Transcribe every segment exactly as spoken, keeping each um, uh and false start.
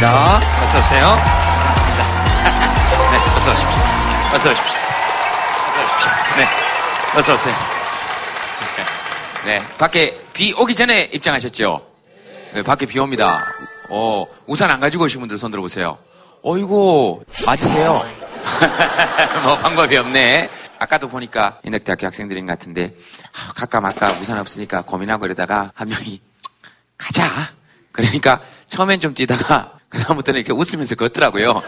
반갑습니다. 어서 오세요. 반갑습니다. 네, 어서 오십시오. 어서 오십시오. 어서 오십시오. 네, 어서 오세요. 네, 밖에 비 오기 전에 입장하셨죠? 네, 밖에 비 옵니다. 어, 우산 안 가지고 오신 분들 손 들어보세요. 어이고, 맞으세요. 뭐 방법이 없네. 아까도 보니까 인덕대학교 학생들인 것 같은데 아, 가끔 아까 우산 없으니까 고민하고 이러다가 한 명이 가자. 그러니까 처음엔 좀 뛰다가 그다음부터는 이렇게 웃으면서 걷더라고요.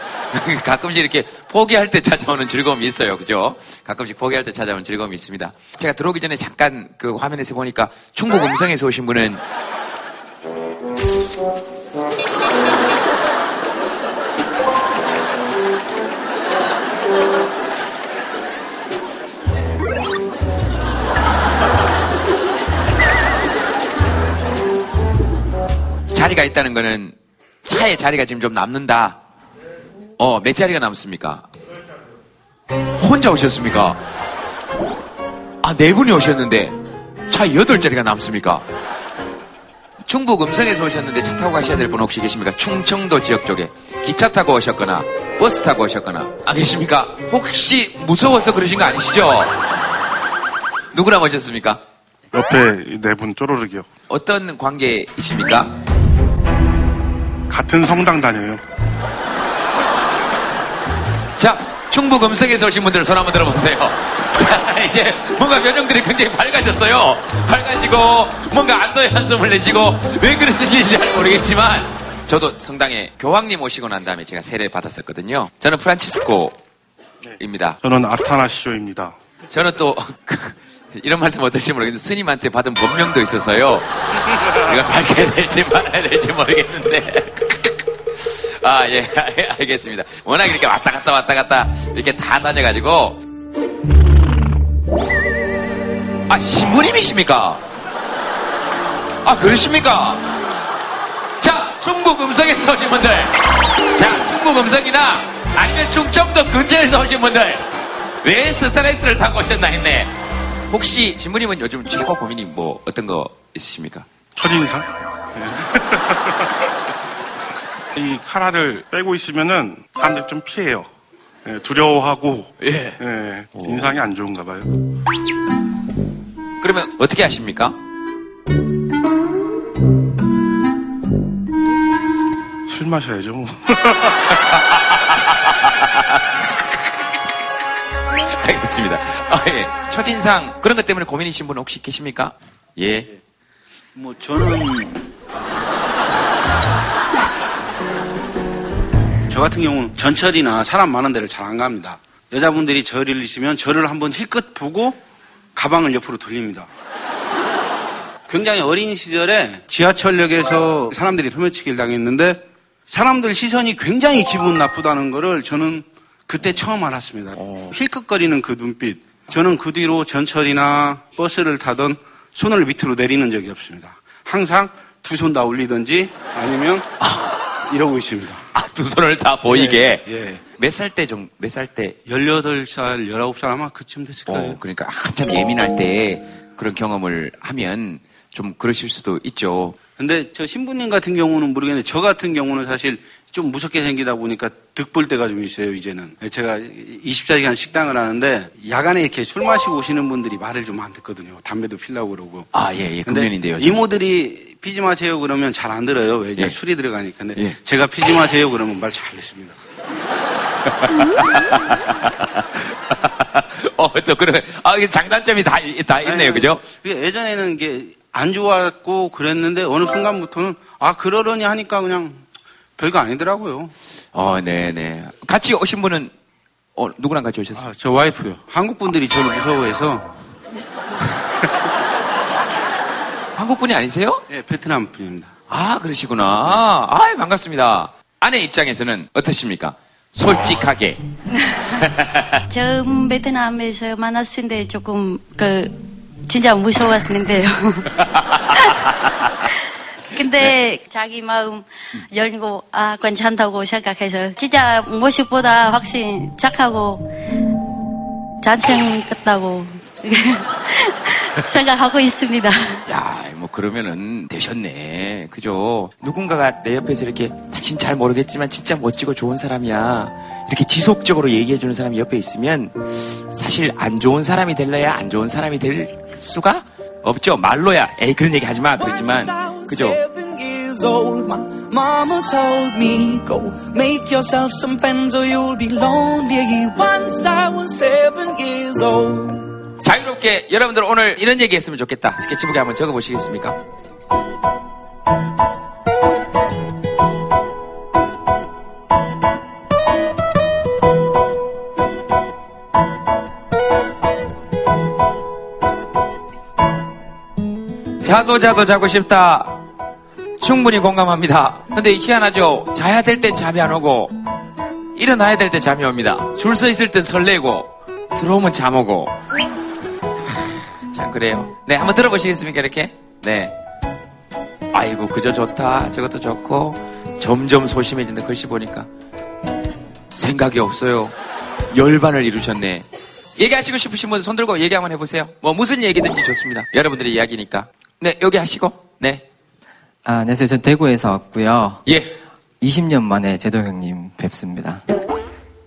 가끔씩 이렇게 포기할 때 찾아오는 즐거움이 있어요. 그죠? 가끔씩 포기할 때 찾아오는 즐거움이 있습니다. 제가 들어오기 전에 잠깐 그 화면에서 보니까 충북 음성에서 오신 분은 자리가 있다는 거는 차에 자리가 지금 좀 남는다. 어, 몇 자리가 남습니까? 혼자 오셨습니까? 아, 네 분이 오셨는데 차에 여덟 자리가 남습니까? 충북 음성에서 오셨는데 차 타고 가셔야 될 분 혹시 계십니까? 충청도 지역 쪽에 기차 타고 오셨거나 버스 타고 오셨거나 아, 계십니까? 혹시 무서워서 그러신 거 아니시죠? 누구랑 오셨습니까? 옆에 네 분 쪼르르기요. 어떤 관계이십니까? 같은 성당 다녀요. 자, 충북 음성에서 오신 분들 손 한번 들어보세요. 자, 이제 뭔가 표정들이 굉장히 밝아졌어요. 밝아지고 뭔가 안도의 한숨을 내시고 왜 그러신지 잘 모르겠지만 저도 성당에 교황님 오시고 난 다음에 제가 세례 받았었거든요. 저는 프란치스코입니다. 저는 아타나시오입니다. 저는 또 이런 말씀 어떨지 모르겠는데 스님한테 받은 법명도 있어서요. 이걸 밝혀야 될지 말아야 될지 모르겠는데 아, 예, 알겠습니다. 워낙 이렇게 왔다 갔다 왔다 갔다 이렇게 다 다녀가지고 아, 신부님이십니까? 아, 그러십니까? 자, 충북 음성에서 오신 분들, 자, 충북 음성이나 아니면 충청도 근처에서 오신 분들 왜 스트레스를 타고 오셨나 했네. 혹시 신부님은 요즘 최고 고민이 뭐 어떤 거 있으십니까? 첫인상? 네. 이 카라를 빼고 있으면은 사람들이 좀 피해요. 네, 두려워하고 예. 네, 인상이 안 좋은가 봐요. 그러면 어떻게 하십니까? 술 마셔야죠 뭐. 알겠습니다. 아, 예. 첫인상 그런 것 때문에 고민이신 분 혹시 계십니까? 예. 뭐 저는 저 같은 경우는 전철이나 사람 많은 데를 잘 안 갑니다. 여자분들이 저를 있으면 저를 한번 힐끗 보고 가방을 옆으로 돌립니다. 굉장히 어린 시절에 지하철역에서 사람들이 소매치기를 당했는데 사람들 시선이 굉장히 기분 나쁘다는 거를 저는 그때 처음 알았습니다. 오. 힐끗거리는 그 눈빛. 저는 그 뒤로 전철이나 버스를 타던 손을 밑으로 내리는 적이 없습니다. 항상 두 손 다 올리든지 아니면 아. 이러고 있습니다. 아, 두 손을 다 보이게? 예. 예. 몇 살 때 좀, 몇 살 때? 열여덟 살, 열아홉 살 아마 그쯤 됐을 거예요. 어, 그러니까 한참 예민할 때 그런 경험을 하면 좀 그러실 수도 있죠. 근데 저 신부님 같은 경우는 모르겠는데 저 같은 경우는 사실 좀 무섭게 생기다 보니까 득볼 때가 좀 있어요, 이제는. 제가 이십사 시간 식당을 하는데 야간에 이렇게 술 마시고 오시는 분들이 말을 좀 안 듣거든요. 담배도 피려고 그러고. 아, 예, 예. 금연인데요. 이모들이 피지 마세요 그러면 잘 안 들어요. 왜? 이제 예. 술이 들어가니까. 근데 예. 제가 피지 마세요 그러면 말 잘 듣습니다. 어, 또 그러면 아, 이게 장단점이 다, 다 있네요. 아니, 그죠? 예전에는 이게 안 좋았고 그랬는데 어느 순간부터는 아, 그러려니 하니까 그냥 별거 아니더라고요. 어, 네네. 같이 오신 분은 어, 누구랑 같이 오셨어요? 아, 저 와이프요. 한국 분들이 저를 무서워해서. 한국 분이 아니세요? 네, 베트남 분입니다. 아, 그러시구나. 아, 반갑습니다. 아내 입장에서는 어떠십니까? 솔직하게. 처음 베트남에서 만났을 때 조금 그 진짜 무서웠는데요. 근데 네. 자기 마음 열고 아, 괜찮다고 생각해서 진짜 모습보다 확실히 착하고 잘생겼다고 생각하고 있습니다. 야, 뭐 그러면은 되셨네. 그죠? 누군가가 내 옆에서 이렇게 자신 잘 모르겠지만 진짜 멋지고 좋은 사람이야. 이렇게 지속적으로 얘기해주는 사람이 옆에 있으면 사실 안 좋은 사람이 될래야 안 좋은 사람이 될 수가 없죠. 말로야 에이 그런 얘기 하지 마 그러지만 그죠. Old. My mama told me, go make yourself some friends or you'll be lonely. Once I was seven years old. 자유롭게 여러분들 오늘 이런 얘기 했으면 좋겠다. 스케치북에 한번 적어보시겠습니까? 자도 자도 자고 싶다. 충분히 공감합니다. 근데 희한하죠? 자야 될 땐 잠이 안 오고 일어나야 될 때 잠이 옵니다. 줄 서 있을 땐 설레고 들어오면 잠 오고 하, 참 그래요. 네, 한번 들어보시겠습니까? 이렇게? 네. 아이고 그저 좋다. 저것도 좋고 점점 소심해진다. 글씨 보니까 생각이 없어요. 열반을 이루셨네. 얘기하시고 싶으신 분 손 들고 얘기 한번 해보세요. 뭐 무슨 얘기든지 좋습니다. 여러분들의 이야기니까. 네, 여기 하시고. 네. 아, 안녕하세요. 전 대구에서 왔고요. 예. 이십 년 만에 제동 형님 뵙습니다.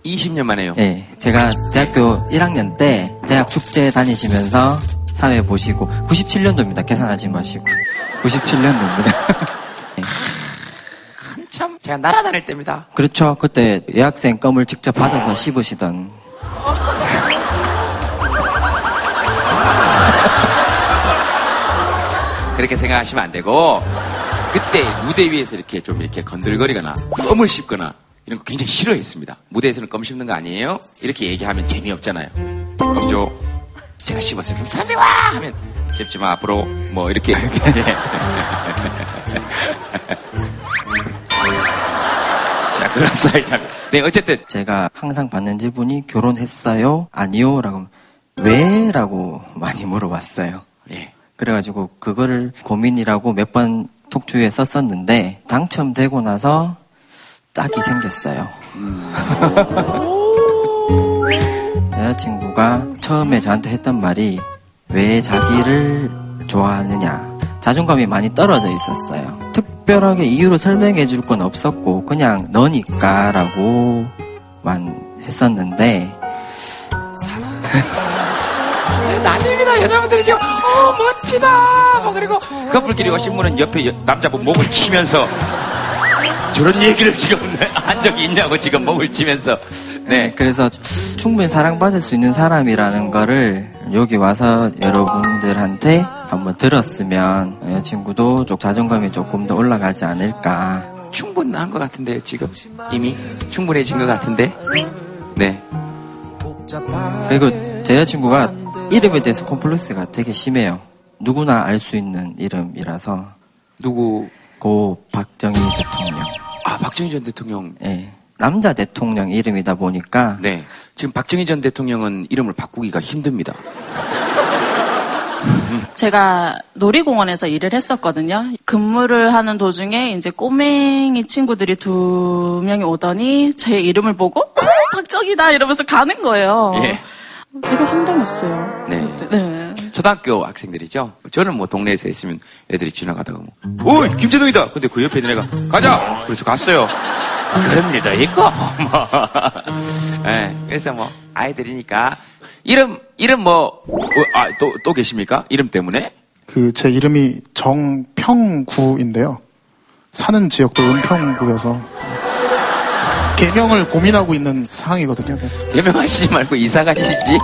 이십 년 만에요? 예. 제가 대학교 일 학년 때 대학 축제 다니시면서 사회 보시고 구십칠 년도입니다. 계산하지 마시고. 구십칠 년도입니다. 예. 한참 제가 날아다닐 때입니다. 그렇죠. 그때 여학생 껌을 직접 받아서 씹으시던 그렇게 생각하시면 안 되고 그때 무대 위에서 이렇게 좀 이렇게 건들거리거나 껌을 씹거나 이런 거 굉장히 싫어했습니다. 무대에서는 껌 씹는 거 아니에요? 이렇게 얘기하면 재미없잖아요. 껌 줘. 제가 씹었어요. 그럼 사람들이 와! 하면 씹지 마. 앞으로 뭐 이렇게. 자, 그런 사이자. 네, 어쨌든. 제가 항상 받는 질문이 결혼했어요? 아니요? 라고 하면 왜? 라고 많이 물어봤어요. 예. 그래가지고 그거를 고민이라고 몇 번 톡투에 썼었는데 당첨되고 나서 짝이 생겼어요. 음. 여자친구가 처음에 저한테 했던 말이 왜 자기를 좋아하느냐. 자존감이 많이 떨어져 있었어요. 특별하게 이유로 설명해 줄 건 없었고 그냥 너니까 라고만 했었는데 난립니다. 여자분들이 지금 어 멋지다 뭐 그리고 커플끼리 오신 분은 옆에 남자분 목을 치면서 저런 얘기를 지금 한 적이 있냐고 지금 목을 치면서 네, 그래서 충분히 사랑받을 수 있는 사람이라는 거를 여기 와서 여러분들한테 한번 들었으면 여자친구도 자존감이 조금 더 올라가지 않을까. 충분한 것 같은데요. 지금 이미 충분해진 것 같은데. 네. 그리고 제 여자친구가 이름에 대해서 콤플렉스가 되게 심해요. 누구나 알 수 있는 이름이라서. 누구? 고 박정희 대통령. 아, 박정희 전 대통령. 네. 남자 대통령 이름이다 보니까. 네. 지금 박정희 전 대통령은 이름을 바꾸기가 힘듭니다. 제가 놀이공원에서 일을 했었거든요. 근무를 하는 도중에 이제 꼬맹이 친구들이 두 명이 오더니 제 이름을 보고 어, 박정희다 이러면서 가는 거예요. 예. 되게 황당했어요. 네. 네. 초등학교 학생들이죠. 저는 뭐 동네에서 했으면 애들이 지나가다가 뭐 오이 김재동이다. 근데 그 옆에 있는 애가 가자. 그래서 갔어요. 그런 일도 있고. 네. 그래서 뭐 아이들이니까 이름 이름 뭐 아 또 또 계십니까? 이름 때문에? 그 제 이름이 정평구인데요. 사는 지역도 은평구여서 개명을 고민하고 있는 상황이거든요. 개명하시지 말고 이사 가시지. 네.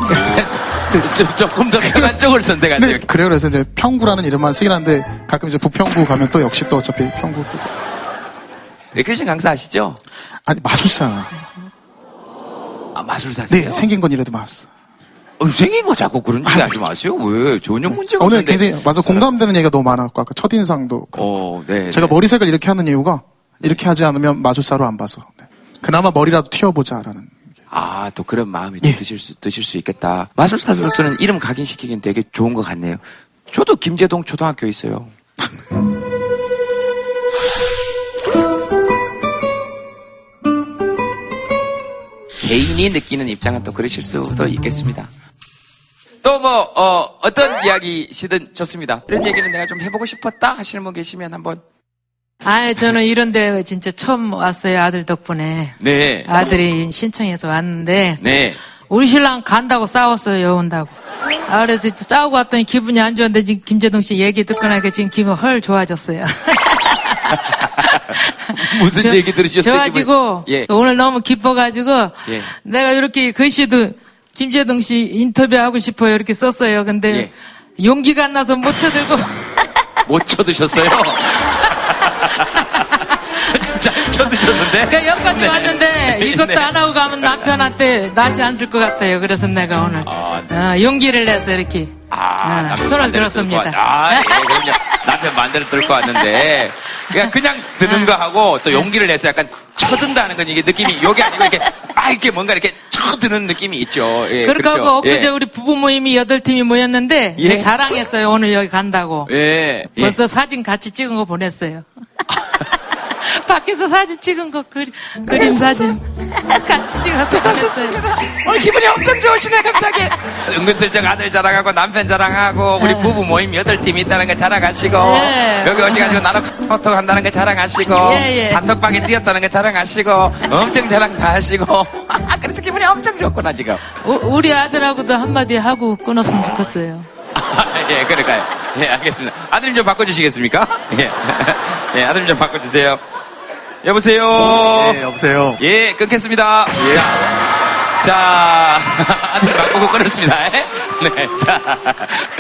조금 더 편한 쪽을 선택하세요. 네. 그래요. 그래서 이제 평구라는 이름만 쓰긴 한데 가끔 이제 부평구 가면 또 역시 또 어차피 평구. 외교신 강사 아시죠? 아니 마술사. 아 마술사세요? 네. 생긴 건 이래도 마술사. 어, 생긴 거 자꾸 그런 얘기 하지 마세요. 왜? 전혀 문제가 없는데. 오늘 굉장히 맞아 공감되는 얘기가 너무 많았고 아까 첫인상도 어, 네. 제가 머리색을 이렇게 하는 이유가 이렇게 하지 않으면 마술사로 안 봐서. 네. 그나마 머리라도 튀어보자라는. 아, 또 그런 마음이 예. 드실 수, 드실 수 있겠다. 마술사로서는 이름 각인시키긴 되게 좋은 것 같네요. 저도 김제동 초등학교에 있어요. 개인이 느끼는 입장은 또 그러실 수도 있겠습니다. 또 뭐, 어, 어떤 이야기시든 좋습니다. 이런 얘기는 내가 좀 해보고 싶었다 하시는 분 계시면 한번. 아, 저는 이런데 진짜 처음 왔어요. 아들 덕분에. 네. 아들이 신청해서 왔는데. 네. 우리 신랑 간다고 싸웠어요, 온다고. 아, 그래서 싸우고 왔더니 기분이 안 좋은데 지금 김제동 씨 얘기 듣고 나니까 지금 기분 헐 좋아졌어요. 무슨 저, 얘기 들으셨어요? 좋아지고 예. 오늘 너무 기뻐가지고 예. 내가 이렇게 글씨도 김제동 씨 인터뷰하고 싶어요 이렇게 썼어요. 근데 예. 용기가 안 나서 못 쳐들고 못 쳐드셨어요? 잘 쳐드셨는데? 그러니까 여기까지 네. 왔는데 이것도 네. 안 하고 가면 남편한테 낯이 안 쓸 것 같아요. 그래서 내가 오늘 아, 네. 어, 용기를 내서 이렇게 아, 어, 손을 들었습니다. 아, 예, 그럼요. 남편 만들어 들고 왔는데 그냥, 그냥 드는 거 하고 또 용기를 내서 약간 쳐든다는 건 이게 느낌이 요게 아니고 이렇게 막 이렇게 뭔가 이렇게 쳐드는 느낌이 있죠. 예, 그렇게 그렇죠. 하고 엊그제 예. 우리 부부 모임이 여덟 팀이 모였는데 예? 자랑했어요. 오늘 여기 간다고. 예. 벌써 예. 사진 같이 찍은 거 보냈어요. 밖에서 사진 찍은 거 그리, 그림 사진 같이 찍어서 보냈습니다. 오늘 기분이 엄청 좋으시네 갑자기. 은근슬쩍 아들 자랑하고 남편 자랑하고 우리 네. 부부 모임 여덟 팀이 있다는 거 자랑하시고 네. 여기 오셔가지고 나눠 카톡 한다는 거 자랑하시고 예, 예. 단톡방에 뛰었다는 거 자랑하시고 엄청 자랑 다 하시고 그래서 기분이 엄청 좋구나 지금. 우, 우리 아들하고도 한마디 하고 끊었으면 좋겠어요. 예, 그럴까요? 예, 알겠습니다. 아드님 좀 바꿔주시겠습니까? 예, 예, 아드님 좀 바꿔주세요. 여보세요. 오, 예, 여보세요. 예, 끊겠습니다. 예. 자, 자, 아드님 바꾸고 끊었습니다. 네, 자,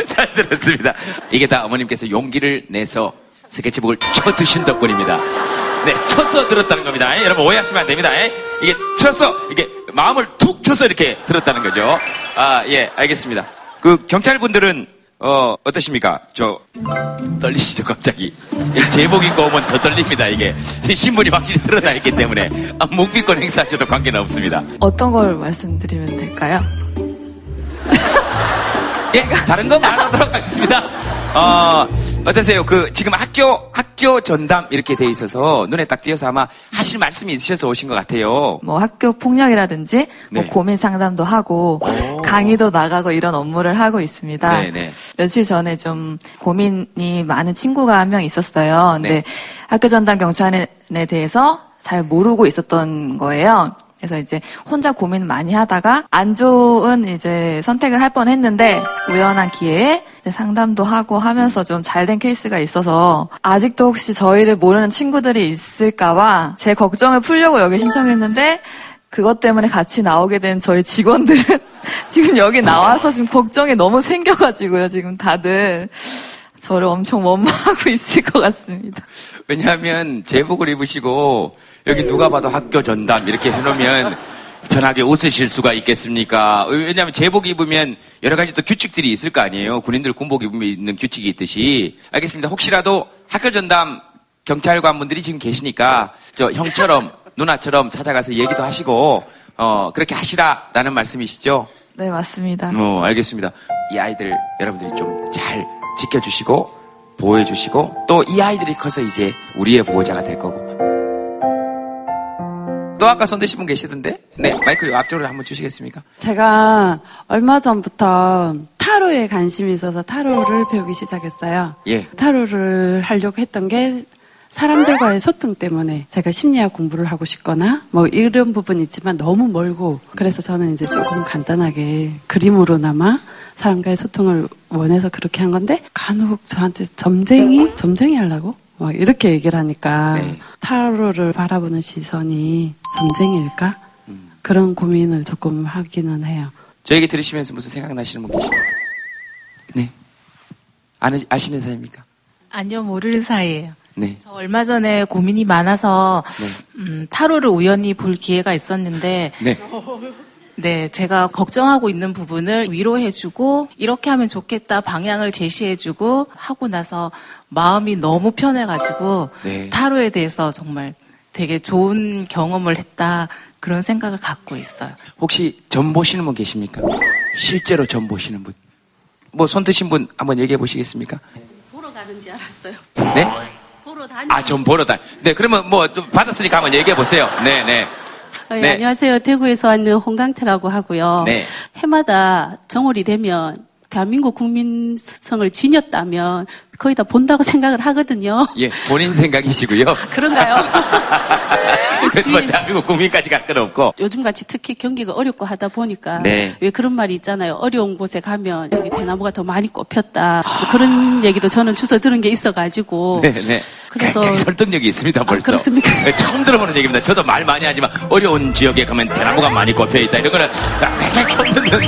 잘 들었습니다. 이게 다 어머님께서 용기를 내서 스케치북을 쳐 드신 덕분입니다. 네, 쳐서 들었다는 겁니다. 여러분 오해하시면 안 됩니다. 이게 쳐서 이게 마음을 툭 쳐서 이렇게 들었다는 거죠. 아, 예, 알겠습니다. 그 경찰분들은 어 어떠십니까? 저 떨리시죠 갑자기. 제복 입고 오면 더 떨립니다 이게. 신분이 확실히 드러나 있기 때문에 아, 묵비권 행사하셔도 관계는 없습니다. 어떤 걸 말씀드리면 될까요? 예, 다른 건 말하도록 하겠습니다. 어 어떠세요? 그 지금 학교 학교 전담 이렇게 돼 있어서 눈에 딱 띄어서 아마 하실 말씀이 있으셔서 오신 것 같아요. 뭐 학교 폭력이라든지 네. 뭐 고민 상담도 하고 오. 강의도 나가고 이런 업무를 하고 있습니다. 네네. 며칠 전에 좀 고민이 많은 친구가 한 명 있었어요. 근데 네. 학교 전담 경찰에 대해서 잘 모르고 있었던 거예요. 그래서 이제 혼자 고민 많이 하다가 안 좋은 이제 선택을 할 뻔 했는데 우연한 기회에 상담도 하고 하면서 좀 잘된 케이스가 있어서 아직도 혹시 저희를 모르는 친구들이 있을까봐 제 걱정을 풀려고 여기 신청했는데 그것 때문에 같이 나오게 된 저희 직원들은 지금 여기 나와서 지금 걱정이 너무 생겨가지고요. 지금 다들 저를 엄청 원망하고 있을 것 같습니다. 왜냐하면 제복을 입으시고 여기 누가 봐도 학교 전담 이렇게 해놓으면 편하게 웃으실 수가 있겠습니까? 왜냐하면 제복 입으면 여러 가지 또 규칙들이 있을 거 아니에요. 군인들 군복 입으면 있는 규칙이 있듯이. 알겠습니다. 혹시라도 학교 전담 경찰관분들이 지금 계시니까 저 형처럼 누나처럼 찾아가서 얘기도 하시고 어 그렇게 하시라라는 말씀이시죠? 네, 맞습니다. 어, 알겠습니다. 이 아이들 여러분들이 좀 잘 지켜주시고 보호해주시고 또 이 아이들이 커서 이제 우리의 보호자가 될 거고. 또 아까 손 드신 분 계시던데? 네, 마이크 앞쪽으로 한번 주시겠습니까? 제가 얼마 전부터 타로에 관심이 있어서 타로를 배우기 시작했어요. 예. 타로를 하려고 했던 게 사람들과의 소통 때문에 제가 심리학 공부를 하고 싶거나 뭐 이런 부분이 있지만 너무 멀고 그래서 저는 이제 조금 간단하게 그림으로나마 사람과의 소통을 원해서 그렇게 한 건데 간혹 저한테 점쟁이? 점쟁이 하려고? 막 이렇게 얘기를 하니까 네. 타로를 바라보는 시선이 점쟁이일까? 음. 그런 고민을 조금 하기는 해요. 저 얘기 들으시면서 무슨 생각나시는 분 계십니까? 네. 아는, 아시는 사이입니까? 아니요, 모르는 사이예요. 네. 저 얼마 전에 고민이 많아서 네. 음, 타로를 우연히 볼 기회가 있었는데 네. 네, 제가 걱정하고 있는 부분을 위로해주고 이렇게 하면 좋겠다 방향을 제시해주고 하고 나서 마음이 너무 편해가지고 네. 타로에 대해서 정말 되게 좋은 경험을 했다 그런 생각을 갖고 있어요. 혹시 점 보시는 분 계십니까? 실제로 점 보시는 분? 뭐 손 드신 분 한번 얘기해 보시겠습니까? 보러 가는 줄 알았어요. 네? 보러 다니. 아, 점 보러 다니. 네, 그러면 뭐 좀 받았으니까 한번 얘기해 보세요. 네, 네. 네. 네, 안녕하세요. 대구에서 왔는 홍강태라고 하고요. 네. 해마다 정월이 되면 대한민국 국민성을 지녔다면 거의 다 본다고 생각을 하거든요. 예, 본인 생각이시고요. 그런가요? 그래서 뭐 대한민국 국민까지 갈 건 없고. 요즘같이 특히 경기가 어렵고 하다 보니까 네. 왜 그런 말이 있잖아요. 어려운 곳에 가면 여기 대나무가 더 많이 꼽혔다. 뭐 그런 얘기도 저는 주워 들은 게 있어가지고. 네, 네. 그래서 굉장히 설득력이 있습니다. 벌써. 아, 그렇습니까? 처음 들어보는 얘기입니다. 저도 말 많이 하지만 어려운 지역에 가면 대나무가 많이 꼽혀 있다. 이런 거는 굉장히 처음 듣는데.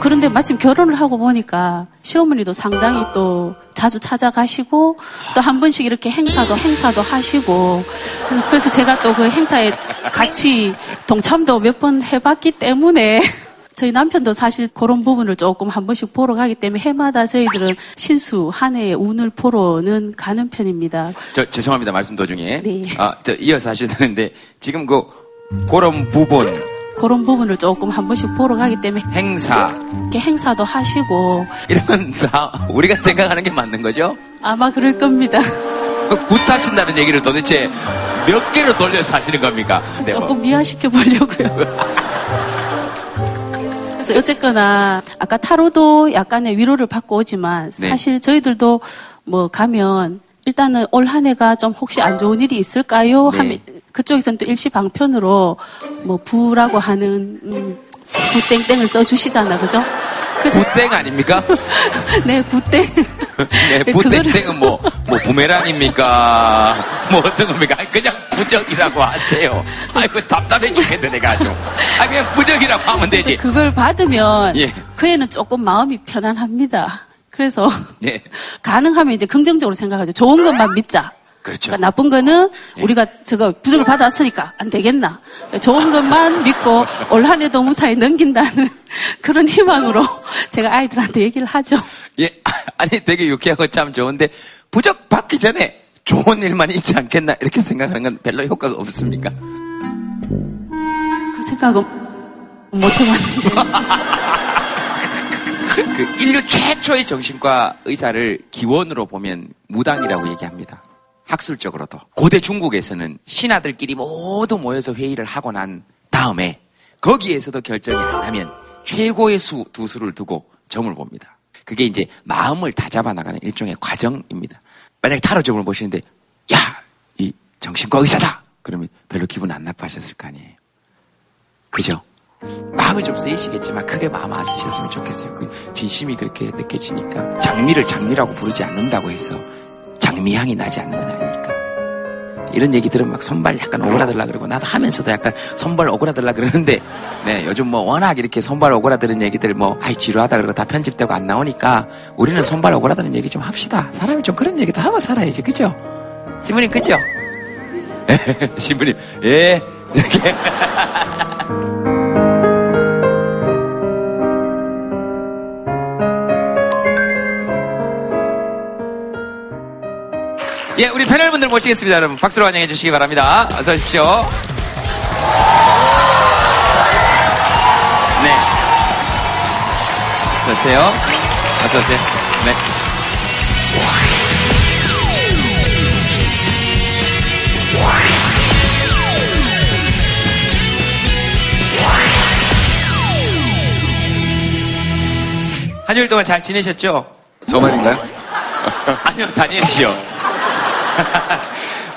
그런데 마침 결혼을 하고 보니까 시어머니도 상당히 또 자주 찾아가시고 또 한 번씩 이렇게 행사도 행사도 하시고 그래서, 그래서 제가 또 그 행사에 같이 동참도 몇 번 해봤기 때문에 저희 남편도 사실 그런 부분을 조금 한 번씩 보러 가기 때문에 해마다 저희들은 신수 한 해의 운을 보러는 가는 편입니다. 저 죄송합니다. 말씀 도중에 네. 아, 저 이어서 하시는데 지금 그 그런 부분 그런 부분을 조금 한 번씩 보러 가기 때문에 행사 이렇게 행사도 하시고 이런 다 우리가 생각하는 게 맞는 거죠? 아마 그럴 겁니다. 굿하신다는 얘기를 도대체 몇 개를 돌려서 하시는 겁니까? 조금 미화시켜 보려고요. 그래서 어쨌거나 아까 타로도 약간의 위로를 받고 오지만 사실 네. 저희들도 뭐 가면 일단은 올 한 해가 좀 혹시 안 좋은 일이 있을까요? 네. 하면 그쪽에서는 또 일시방편으로 뭐 부라고 하는 음, 부땡땡을 써주시잖아, 그죠? 그래서 부땡 아닙니까? 네, 부땡. 네, 부땡땡은 뭐, 뭐 부메랑입니까? 뭐 어떤 겁니까? 그냥 부적이라고 하세요. 아이고 답답해 죽겠네 내가 아주. 아 그냥 부적이라고 하면 되지. 그걸 받으면 예. 그 애는 조금 마음이 편안합니다. 그래서 예. 가능하면 이제 긍정적으로 생각하죠. 좋은 것만 믿자. 그렇죠. 그러니까 나쁜 거는 예. 우리가 저거 부적을 받았으니까 안 되겠나. 좋은 것만 믿고 올 한 해도 무사히 넘긴다는 그런 희망으로 제가 아이들한테 얘기를 하죠. 예, 아니 되게 유쾌하고 참 좋은데 부적 받기 전에 좋은 일만 있지 않겠나 이렇게 생각하는 건 별로 효과가 없습니까? 그 생각은 못 해봤는데. 그 인류 최초의 정신과 의사를 기원으로 보면 무당이라고 얘기합니다. 학술적으로도. 고대 중국에서는 신하들끼리 모두 모여서 회의를 하고 난 다음에 거기에서도 결정이 안 나면 최고의 수, 두 수를 두고 점을 봅니다. 그게 이제 마음을 다잡아 나가는 일종의 과정입니다. 만약에 타로점을 보시는데 야! 이 정신과 의사다! 그러면 별로 기분 안 나빠하셨을 거 아니에요. 그죠? 마음이 좀 쓰이시겠지만 크게 마음 안 쓰셨으면 좋겠어요. 그 진심이 그렇게 느껴지니까 장미를 장미라고 부르지 않는다고 해서 장미향이 나지 않는 건 아니니까. 이런 얘기 들으면 막 손발 약간 오그라들라 그러고 나도 하면서도 약간 손발 오그라들라 그러는데 네 요즘 뭐 워낙 이렇게 손발 오그라드는 얘기들 뭐 아이 지루하다 그러고 다 편집되고 안 나오니까 우리는 손발 오그라드는 얘기 좀 합시다. 사람이 좀 그런 얘기도 하고 살아야지. 그죠? 신부님 그죠? 신부님 예 이렇게 예, 우리 패널분들 모시겠습니다. 여러분 박수로 환영해 주시기 바랍니다. 어서 오십시오. 네. 어서 오세요. 어서 오세요. 네. 한 주일 동안 잘 지내셨죠? 저만인가요? 아니요, 다니엘 씨요.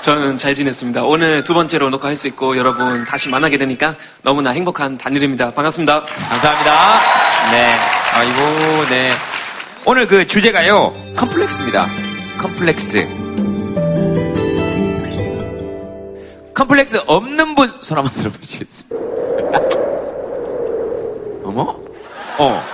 저는 잘 지냈습니다. 오늘 두 번째로 녹화할 수 있고 여러분 다시 만나게 되니까 너무나 행복한 단일입니다. 반갑습니다. 감사합니다. 네, 아이고, 네. 오늘 그 주제가요, 컴플렉스입니다. 컴플렉스. 컴플렉스 없는 분 손 한번 들어보시겠습니다. 어머? 어.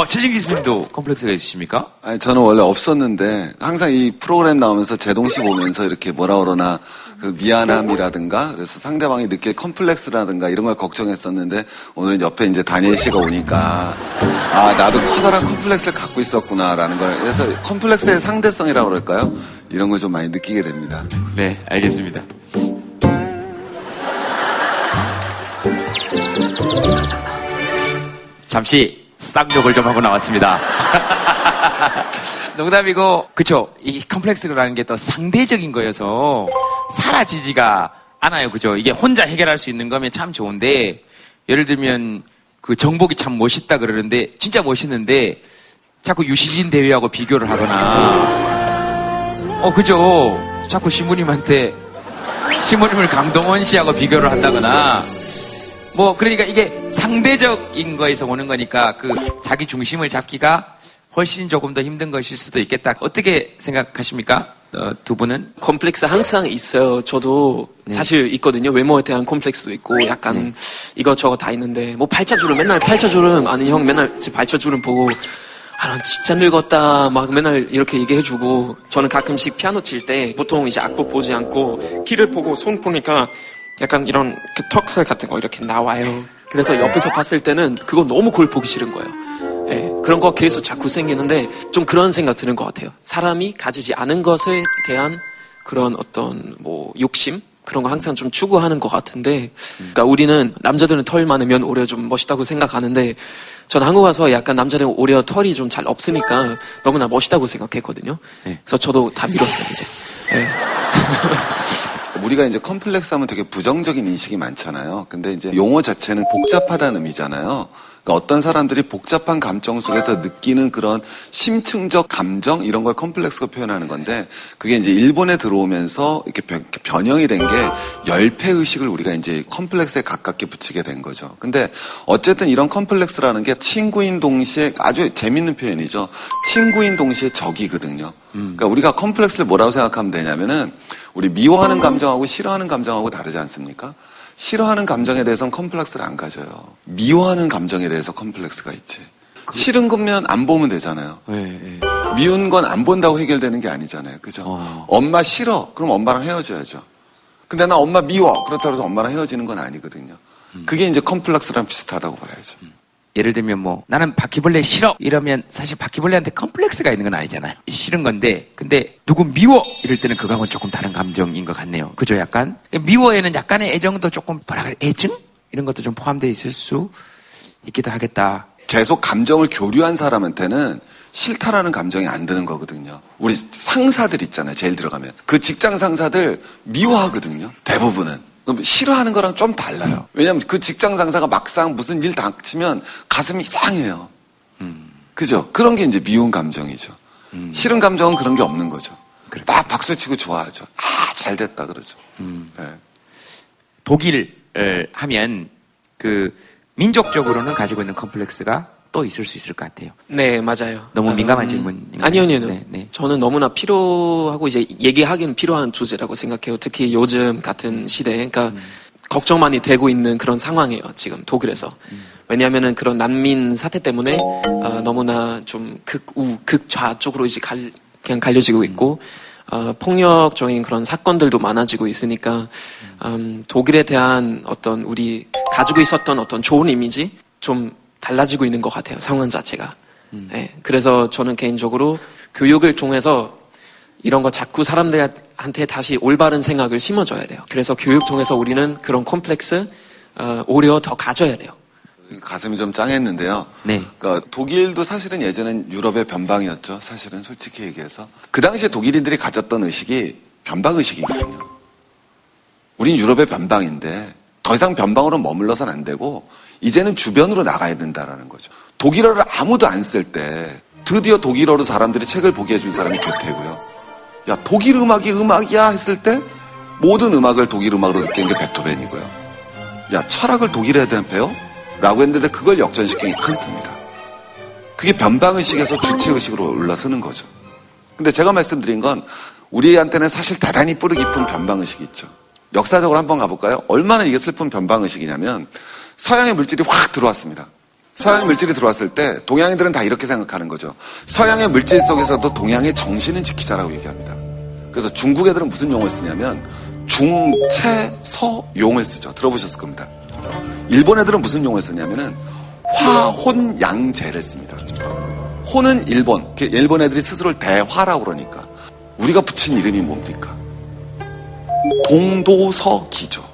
어, 최진기 선생님도 컴플렉스가 있으십니까? 아니, 저는 원래 없었는데, 항상 이 프로그램 나오면서 제동씨 보면서 이렇게 뭐라 그러나, 그 미안함이라든가, 그래서 상대방이 느낄 컴플렉스라든가 이런 걸 걱정했었는데, 오늘은 옆에 이제 다니엘 씨가 오니까, 아, 나도 커다란 컴플렉스를 갖고 있었구나라는 걸, 그래서 컴플렉스의 상대성이라고 그럴까요? 이런 걸 좀 많이 느끼게 됩니다. 네, 알겠습니다. 잠시, 쌍욕을 좀 하고 나왔습니다. 농담이고 그쵸? 이 컴플렉스라는 게 또 상대적인 거여서 사라지지가 않아요. 그죠? 이게 혼자 해결할 수 있는 거면 참 좋은데 예를 들면 그 정복이 참 멋있다 그러는데 진짜 멋있는데 자꾸 유시진 대위하고 비교를 하거나, 어, 그죠? 자꾸 신부님한테, 신부님을 강동원 씨하고 비교를 한다거나, 뭐, 그러니까 이게 상대적인 거에서 오는 거니까 그 자기 중심을 잡기가 훨씬 조금 더 힘든 것일 수도 있겠다. 어떻게 생각하십니까? 어, 두 분은? 콤플렉스 항상 있어요. 저도 네. 사실 있거든요. 외모에 대한 콤플렉스도 있고 약간 네. 이것저것 다 있는데 뭐 팔자주름 맨날 팔자주름 아는 형 맨날 제 발자주름 보고 아, 난 진짜 늙었다 막 맨날 이렇게 얘기해주고 저는 가끔씩 피아노 칠 때 보통 이제 악보 보지 않고 키를 보고 손 보니까 약간 이런 그 턱살 같은 거 이렇게 나와요. 그래서 옆에서 봤을 때는 그거 너무 골 보기 싫은 거예요. 네, 그런 거 계속 자꾸 생기는데 좀 그런 생각 드는 것 같아요. 사람이 가지지 않은 것에 대한 그런 어떤 뭐 욕심? 그런 거 항상 좀 추구하는 것 같은데 그러니까 우리는 남자들은 털 많으면 오히려 좀 멋있다고 생각하는데 전 한국 와서 약간 남자들은 오히려 털이 좀 잘 없으니까 너무나 멋있다고 생각했거든요. 네. 그래서 저도 다 밀었어요. 이제. 네. 우리가 이제 컴플렉스 하면 되게 부정적인 인식이 많잖아요. 근데 이제 용어 자체는 복잡하다는 의미잖아요. 어떤 사람들이 복잡한 감정 속에서 느끼는 그런 심층적 감정 이런 걸 컴플렉스가 표현하는 건데 그게 이제 일본에 들어오면서 이렇게 변형이 된 게 열패 의식을 우리가 이제 컴플렉스에 가깝게 붙이게 된 거죠. 근데 어쨌든 이런 컴플렉스라는 게 친구인 동시에 아주 재밌는 표현이죠. 친구인 동시에 적이거든요. 그러니까 우리가 컴플렉스를 뭐라고 생각하면 되냐면은 우리 미워하는 감정하고 싫어하는 감정하고 다르지 않습니까? 싫어하는 감정에 대해서는 컴플렉스를 안 가져요. 미워하는 감정에 대해서 컴플렉스가 있지. 그... 싫은 거면 안 보면 되잖아요. 네, 네. 미운 건 안 본다고 해결되는 게 아니잖아요. 그죠? 어... 엄마 싫어. 그럼 엄마랑 헤어져야죠. 근데 나 엄마 미워. 그렇다고 해서 엄마랑 헤어지는 건 아니거든요. 음. 그게 이제 컴플렉스랑 비슷하다고 봐야죠. 음. 예를 들면 뭐 나는 바퀴벌레 싫어 이러면 사실 바퀴벌레한테 컴플렉스가 있는 건 아니잖아요. 싫은 건데 근데 누구 미워 이럴 때는 그거하고는 조금 다른 감정인 것 같네요. 그죠? 약간 미워에는 약간의 애정도 조금 뭐라 그래 애증? 이런 것도 좀 포함되어 있을 수 있기도 하겠다. 계속 감정을 교류한 사람한테는 싫다라는 감정이 안 드는 거거든요. 우리 상사들 있잖아요. 제일 들어가면 그 직장 상사들 미워하거든요. 대부분은. 싫어하는 거랑 좀 달라요. 왜냐하면 그 직장 상사가 막상 무슨 일 닥치면 가슴이 이상해요. 음. 그죠? 그런 게 이제 미운 감정이죠. 음. 싫은 감정은 그런 게 없는 거죠. 그래. 막 박수치고 좋아하죠. 아, 잘 됐다 그러죠. 음. 네. 독일을 하면 그 민족적으로는 가지고 있는 컴플렉스가 또 있을 수 있을 것 같아요. 네, 맞아요. 너무 음... 민감한 질문인가요? 아니요, 아니요. 네, 네. 저는 너무나 필요하고 이제 얘기하기는 필요한 주제라고 생각해요. 특히 요즘 같은 시대에. 그러니까 음. 걱정 많이 되고 있는 그런 상황이에요. 지금 독일에서. 음. 왜냐하면은 그런 난민 사태 때문에 어, 너무나 좀 극우, 극좌 쪽으로 이제 갈, 그냥 갈려지고 있고 음. 어, 폭력적인 그런 사건들도 많아지고 있으니까 음, 독일에 대한 어떤 우리 가지고 있었던 어떤 좋은 이미지 좀 달라지고 있는 것 같아요. 상황 자체가. 음. 네, 그래서 저는 개인적으로 교육을 통해서 이런 거 자꾸 사람들한테 다시 올바른 생각을 심어줘야 돼요. 그래서 교육 통해서 우리는 그런 콤플렉스 어, 오히려 더 가져야 돼요. 가슴이 좀 짱했는데요. 네. 그러니까 독일도 사실은 예전엔 유럽의 변방이었죠. 사실은 솔직히 얘기해서. 그 당시에 독일인들이 가졌던 의식이 변방의식이거든요. 우린 유럽의 변방인데 더 이상 변방으로 머물러선 안 되고 이제는 주변으로 나가야 된다라는 거죠. 독일어를 아무도 안 쓸 때 드디어 독일어로 사람들이 책을 보게 해준 사람이 괴테고요. 야, 독일 음악이 음악이야 했을 때 모든 음악을 독일 음악으로 느낀 게 베토벤이고요. 야, 철학을 독일에 대한 배워? 라고 했는데 그걸 역전시킨 게 칸트입니다. 그게 변방의식에서 주체의식으로 올라서는 거죠. 근데 제가 말씀드린 건 우리한테는 사실 대단히 뿌리 깊은 변방의식이 있죠. 역사적으로 한번 가볼까요? 얼마나 이게 슬픈 변방의식이냐면 서양의 물질이 확 들어왔습니다. 서양의 물질이 들어왔을 때 동양인들은 다 이렇게 생각하는 거죠. 서양의 물질 속에서도 동양의 정신은 지키자라고 얘기합니다. 그래서 중국 애들은 무슨 용어를 쓰냐면 중체서용을 쓰죠. 들어보셨을 겁니다. 일본 애들은 무슨 용어를 쓰냐면은 화혼양제를 씁니다. 혼은 일본, 일본 애들이 스스로를 대화라고 그러니까 우리가 붙인 이름이 뭡니까? 동도서기죠.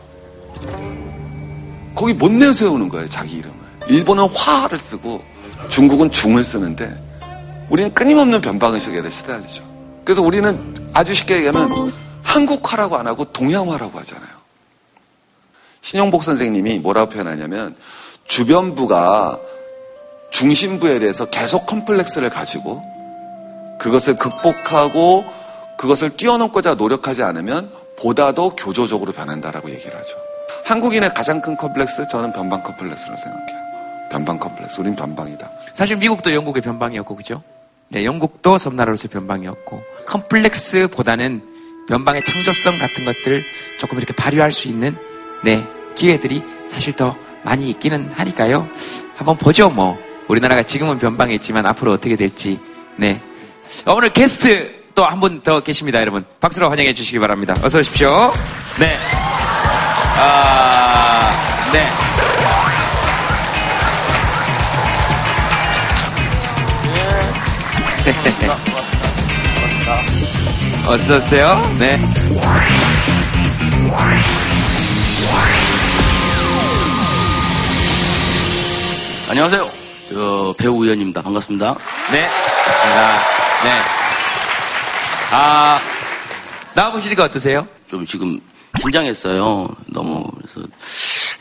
거기 못 내세우는 거예요, 자기 이름을. 일본은 화를 쓰고 중국은 중을 쓰는데 우리는 끊임없는 변방의식에 시달리죠. 그래서 우리는 아주 쉽게 얘기하면 한국화라고 안 하고 동양화라고 하잖아요. 신용복 선생님이 뭐라고 표현하냐면 주변부가 중심부에 대해서 계속 컴플렉스를 가지고 그것을 극복하고 그것을 뛰어넘고자 노력하지 않으면 보다 더 교조적으로 변한다라고 얘기를 하죠. 한국인의 가장 큰 컴플렉스, 저는 변방 컴플렉스로 생각해요. 변방 컴플렉스, 우린 변방이다. 사실 미국도 영국의 변방이었고, 그죠? 네, 영국도 섬나라로서 변방이었고, 컴플렉스보다는 변방의 창조성 같은 것들을 조금 이렇게 발휘할 수 있는, 네, 기회들이 사실 더 많이 있기는 하니까요. 한번 보죠, 뭐. 우리나라가 지금은 변방에 있지만 앞으로 어떻게 될지, 네. 어, 오늘 게스트 또 한 분 더 계십니다, 여러분. 박수로 환영해 주시기 바랍니다. 어서 오십시오. 네. 아, 네. 네. 어서 오세요. 네. 안녕하세요. 저 배우 우현입니다. 반갑습니다. 네. 반갑습니다. 네. 아, 나와보시니까 어떠세요? 좀 지금 긴장했어요. 너무. 그래서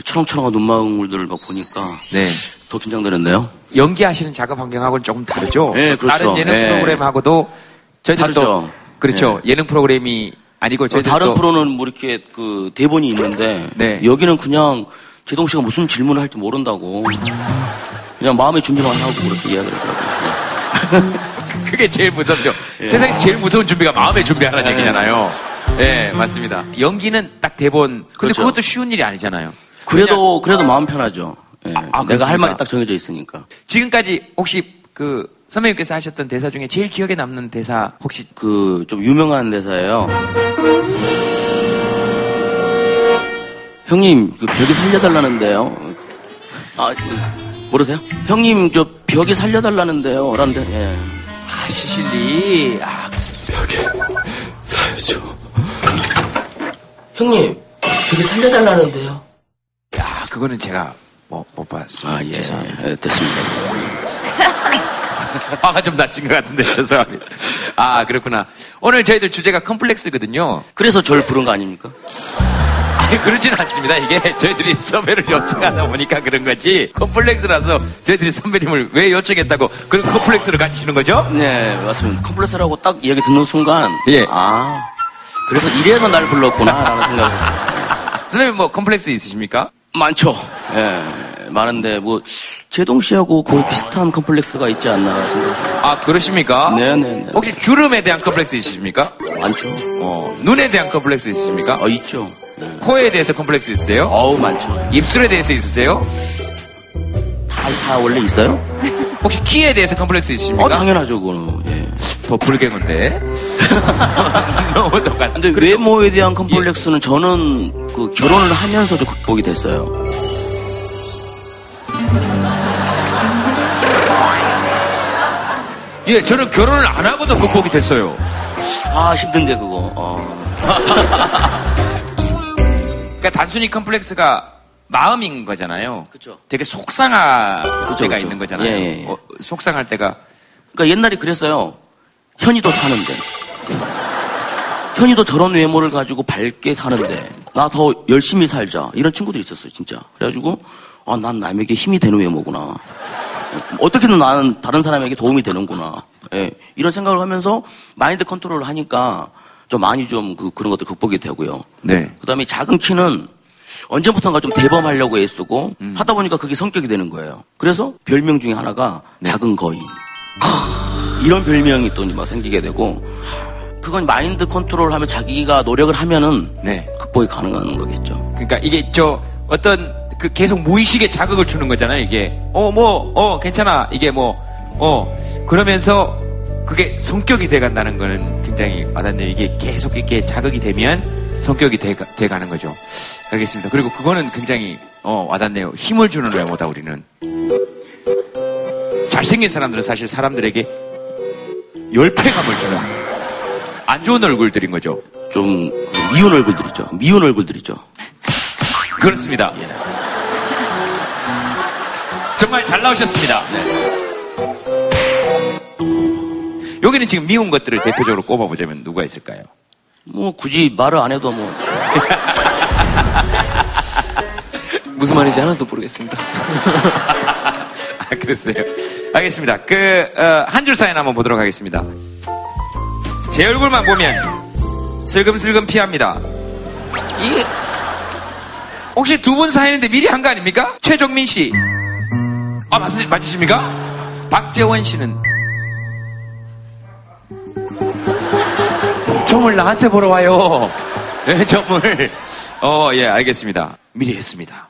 초롱초롱한 눈망울들을 막 보니까. 네. 더 긴장되는데요? 연기하시는 작업 환경하고는 조금 다르죠? 네, 그렇죠. 다른 예능 네. 프로그램하고도 저희들도. 다르죠. 그렇죠. 네. 예능 프로그램이 아니고 저희들도. 다른 프로는 뭐 이렇게 그 대본이 있는데. 네. 여기는 그냥 제동 씨가 무슨 질문을 할지 모른다고. 그냥 마음의 준비만 하고 그렇게 이야기를 하더라고요. 그게 제일 무섭죠. 예. 세상에 제일 무서운 준비가 마음의 준비하라는 예. 얘기잖아요. 예, 맞습니다. 연기는 딱 대본. 근데 그렇죠. 그것도 쉬운 일이 아니잖아요. 그래도, 그래도 마음 편하죠. 예. 아, 아, 내가 할 말이 딱 정해져 있으니까. 지금까지 혹시 그 선배님께서 하셨던 대사 중에 제일 기억에 남는 대사 혹시 그 좀 유명한 대사예요. 형님, 그 벽이 살려달라는데요. 아, 모르세요? 형님, 저 벽이 살려달라는데요. 라는데, 예. 아, 시실리. 아, 벽에 살려줘. 형님, 벽에 살려달라는데요. 야, 그거는 제가 뭐, 못 봤습니다. 아, 예. 죄송합니다. 예, 됐습니다. 화가 좀 나신 것 같은데, 죄송합니다. 아, 그렇구나. 오늘 저희들 주제가 컴플렉스거든요. 그래서 저를 부른 거 아닙니까? 아니, 그러진 않습니다. 이게 저희들이 섭외를 요청하다 보니까 그런 거지. 컴플렉스라서 저희들이 선배님을 왜 요청했다고 그런 컴플렉스를 가지시는 거죠? 네, 맞습니다. 컴플렉스라고 딱 얘기 듣는 순간, 예. 아, 그래서 이래서 날 불렀구나라는 생각을 했습니다. 선생님 뭐 컴플렉스 있으십니까? 많죠. 예, 많은데 뭐 제동 씨하고 거의 비슷한 컴플렉스가 있지 않나 생각합니다. 아, 그러십니까? 네, 네, 네. 혹시 주름에 대한 컴플렉스 있으십니까? 많죠. 어, 눈에 대한 컴플렉스 있으십니까? 아, 있죠. 코에 대해서 컴플렉스 있으세요? 어우, 많죠. 입술에 대해서 있으세요? 다, 다 원래 있어요? 혹시 키에 대해서 컴플렉스 있으십니까? 어, 당연하죠, 그거는. 예. 더 불경인데. 너무 똑같아. 근데 외모에 대한 컴플렉스는 예. 저는 그 결혼을 하면서 좀 극복이 됐어요. 예, 저는 결혼을 안 하고도 극복이 됐어요. 아, 힘든데, 그거. 어. 그러니까 단순히 컴플렉스가 마음인 거잖아요. 그렇죠. 되게 속상할 그쵸, 때가 그쵸. 있는 거잖아요. 예, 예. 어, 속상할 때가. 그러니까 옛날에 그랬어요. 현이도 사는데. 현이도 저런 외모를 가지고 밝게 사는데 나 더 열심히 살자. 이런 친구들이 있었어요, 진짜. 그래가지고 아, 난 남에게 힘이 되는 외모구나. 어떻게든 나는 다른 사람에게 도움이 되는구나. 예. 이런 생각을 하면서 마인드 컨트롤을 하니까 좀 많이 좀 그, 그런 것도 극복이 되고요. 네. 그 다음에 작은 키는 언제부턴가 좀 대범하려고 애쓰고 음. 하다 보니까 그게 성격이 되는 거예요. 그래서 별명 중에 하나가 네. 작은 거인. 이런 별명이 또 막 생기게 되고 그건 마인드 컨트롤 하면 자기가 노력을 하면은 네. 극복이 가능한 거겠죠. 그러니까 이게 저 어떤 그 계속 무의식에 자극을 주는 거잖아요. 이게 어, 뭐, 어, 괜찮아. 이게 뭐, 어. 그러면서 그게 성격이 돼간다는 거는 굉장히 와닿네요. 이게 계속 이렇게 자극이 되면 성격이 돼, 돼가는 거죠. 알겠습니다. 그리고 그거는 굉장히 어, 와닿네요. 힘을 주는 외모다 우리는. 잘생긴 사람들은 사실 사람들에게 열패감을 주는 안 좋은 얼굴들인 거죠. 좀 미운 얼굴들이죠. 미운 얼굴들이죠. 그렇습니다. 예. 정말 잘 나오셨습니다. 네. 여기는 지금 미운 것들을 대표적으로 꼽아보자면 누가 있을까요? 뭐 굳이 말을 안 해도 뭐 무슨 말인지 하나도 모르겠습니다. 그랬어요. 알겠습니다. 그, 어, 한 줄 사인 한번 보도록 하겠습니다. 제 얼굴만 보면 슬금슬금 피합니다. 이게 혹시 두 분 사인인데 미리 한 거 아닙니까? 최종민 씨. 아, 맞, 맞으십니까? 박재원 씨는? 점을 나한테 보러 와요. 네, 점을. 어, 예, 알겠습니다. 미리 했습니다.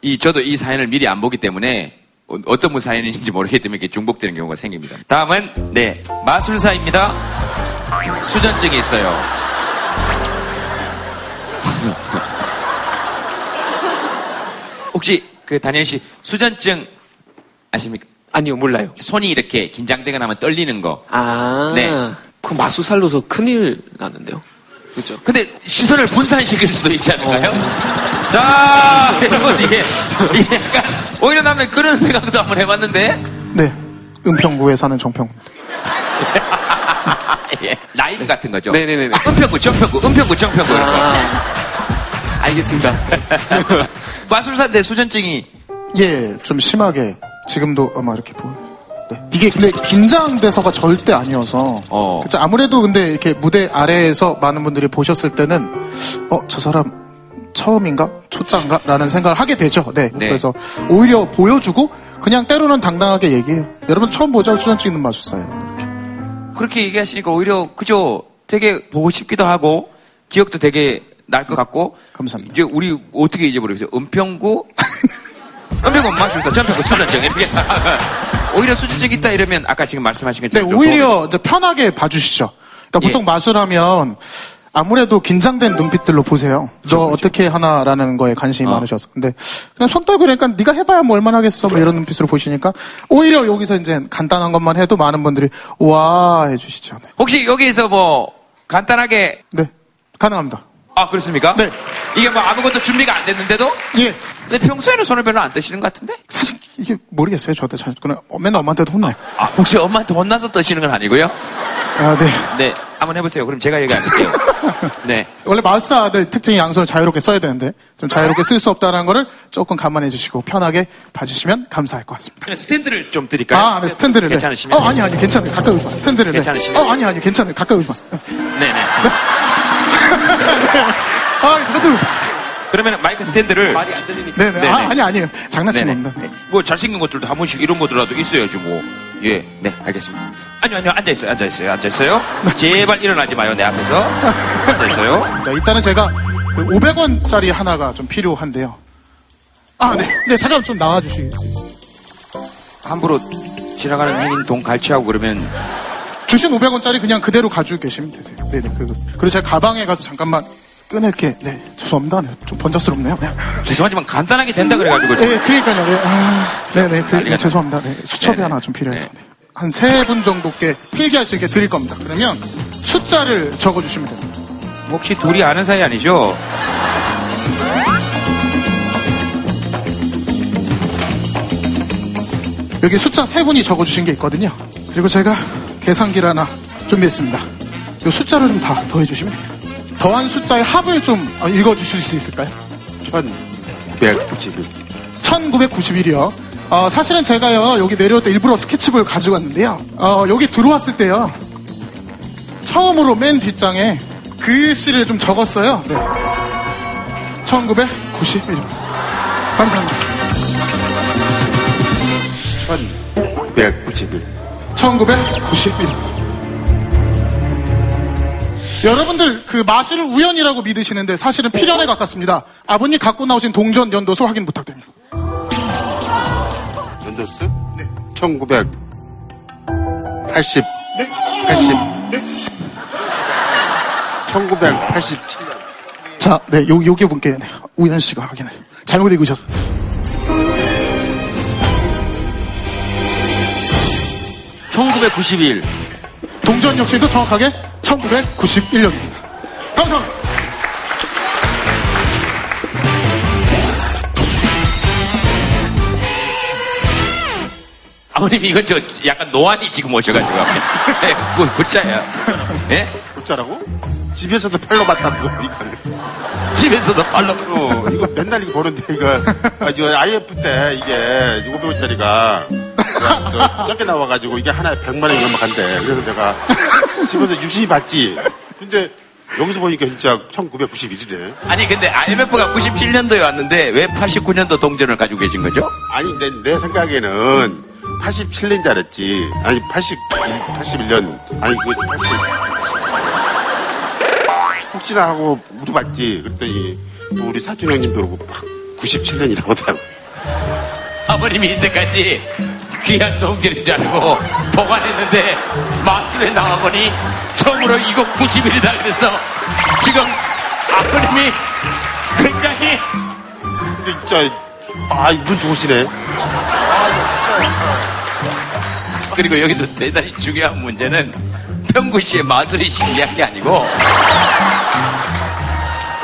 이, 저도 이 사연을 미리 안 보기 때문에 어떤 분 사연인지 모르기 때문에 이렇게 중복되는 경우가 생깁니다. 다음은, 네, 마술사입니다. 수전증이 있어요. 혹시 그 다니엘 씨 수전증 아십니까? 아니요, 몰라요. 손이 이렇게 긴장되거나 하면 떨리는 거. 아, 네. 그 마술사로서 큰일 나는데요. 그렇죠. 근데 시선을 분산시킬 수도 있지 않을까요? 어... 자, 여러분 이게, 이게 약간 오히려 남의 그런 생각도 한번 해봤는데. 네, 은평구에 사는 정평. 예. 라임 네. 같은 거죠. 네네네. 아, 은평구, 정평구, 은평구, 정평구. 아... 알겠습니다. 마술사인데 수전증이. 예, 좀 심하게 지금도 아마 이렇게 보여요. 이게 근데 긴장돼서가 절대 아니어서 어. 아무래도 근데 이렇게 무대 아래에서 많은 분들이 보셨을 때는 어, 저 사람 처음인가? 초짜인가? 라는 생각을 하게 되죠. 네. 네. 그래서 오히려 보여주고 그냥 때로는 당당하게 얘기해요. 여러분 처음 보자고 수전 찍는 마술사예요. 그렇게 얘기하시니까 오히려 그죠? 되게 보고 싶기도 하고 기억도 되게 날 것 같고. 감사합니다. 이제 우리 어떻게 잊어버리겠어요? 은평구 은평구 마술사, 전평구 수전증 이렇게. 오히려 수준적 있다 이러면 아까 지금 말씀하신 것처럼 네, 오히려 이제 편하게 봐주시죠. 그러니까 보통 예. 마술하면 아무래도 긴장된 눈빛들로 보세요. 너 그렇죠. 어떻게 하나라는 거에 관심이 어. 많으셔서. 근데 그냥 손 떨고 그러니까 네가 해봐야 뭐 얼마나 하겠어 뭐 이런 눈빛으로 보시니까 오히려 여기서 이제 간단한 것만 해도 많은 분들이 와 해주시죠. 네. 혹시 여기에서 뭐 간단하게 네 가능합니다. 아 그렇습니까? 네. 이게 뭐 아무것도 준비가 안 됐는데도? 예. 근데 평소에는 손을 별로 안 뜨시는 것 같은데? 사실 이게 모르겠어요. 저한테 잘 그냥 맨날 엄마한테도 혼나요. 아 혹시 엄마한테 혼나서 뜨시는 건 아니고요? 아 네. 네. 한번 해보세요. 그럼 제가 얘기 안 할게요. 네. 원래 마술사들 특징이 양손을 자유롭게 써야 되는데 좀 자유롭게 쓸 수 없다는 거를 조금 감안해 주시고 편하게 봐주시면 감사할 것 같습니다. 스탠드를 좀 드릴까요? 아, 네. 스탠드를. 괜찮으시면. 어 아니 아니 괜찮아요. 가까이 오지 마. 스탠드를. 괜찮으시면. 어 아니 아니 괜찮아요. 가까이 오지 마. 네네. 아, 저도. 그러면 마이크 스탠드를. 말이 안 들리니까. 네네. 네네. 아, 아니, 아니에요. 장난치는 겁니다. 네. 뭐, 잘생긴 것들도 한 번씩 이런 것들이라도 있어야지, 뭐. 예. 네, 알겠습니다. 아니요, 아니요. 앉아있어요, 앉아있어요, 앉아있어요. 제발 일어나지 마요, 내 앞에서. 앉아있어요. 네, 일단은 제가 그 오백 원짜리 하나가 좀 필요한데요. 아, 네. 네, 잠깐 좀 나와주시겠어요? 함부로 지나가는 행인 돈 갈취하고 그러면. 주신 오백 원짜리 그냥 그대로 가지고 계시면 되세요. 네네. 그, 그리고 제가 가방에 가서 잠깐만 꺼낼게. 네. 죄송합니다. 네, 좀 번잡스럽네요. 네. 죄송하지만 간단하게 된다 그래가지고. 네, 그러니까요. 네. 아, 네네. 그래, 네, 죄송합니다. 네. 수첩이 네네. 하나 좀 필요해서. 네. 한 세 분 정도께 필기할 수 있게 드릴 겁니다. 그러면 숫자를 적어주시면 됩니다. 혹시 둘이 아는 사이 아니죠? 여기 숫자 세 분이 적어주신 게 있거든요. 그리고 제가 계산기를 하나 준비했습니다. 이 숫자를 좀 다 더해주시면 돼요. 더한 숫자의 합을 좀 읽어주실 수 있을까요? 천구백구십일. 천구백구십일이요. 어, 사실은 제가요, 여기 내려올 때 일부러 스케치북을 가지고 왔는데요. 어, 여기 들어왔을 때요, 처음으로 맨 뒷장에 글씨를 좀 적었어요. 네. 천구백구십일. 감사합니다. 천구백구십일. 천구백구십일. 여러분들 그 마술을 우연이라고 믿으시는데 사실은 필연에 가깝습니다. 아버님 갖고 나오신 동전 연도수 확인 부탁드립니다. 연도수? 네. 천구백팔십. 네. 팔십. 네. 천구백팔십칠 년. 자, 네, 요, 요게 분께 네. 우연 씨가 확인해. 잘못 읽으셨어. 천구백구십일. 동전 역시도 정확하게 천구백구십일 년입니다. 감사합니다. 아버님, 이건 저 약간 노안이 지금 오셔가지고. 네, 굿, 굿자예요. 예? 네? 굿자라고? 집에서도 팔로 봤다고. 집에서도 빨랐고. 이거 맨날 이거 보는데, 이거. 아이에프 때 이게 오백 원짜리가. 적게 나와가지고 이게 하나에 백만 원이 넘어간대. 그래서 내가 집에서 유심히 봤지. 근데 여기서 보니까 진짜 천구백구십일 일이네. 아니, 근데 아이엠에프가 구십칠 년도에 왔는데 왜 팔십구 년도 동전을 가지고 계신 거죠? 아니, 내, 내 생각에는 팔십칠 년 잘했지. 아니, 팔십, 팔십일 년. 아니, 그, 팔십. 혹시나 하고 물어봤지. 그랬더니 또 우리 사촌 형님도 그러고 구십칠 년이라고 하더라고. 아버님이 이때까지 귀한 동전인 줄 알고 보관했는데 마트에 나와보니 처음으로 이거 구십 일이다 그래서 지금 아버님이 굉장히 진짜 아 이분 좋으시네. 아, 진짜. 그리고 여기서 대단히 중요한 문제는 평구 씨의 마술이 신기한 게 아니고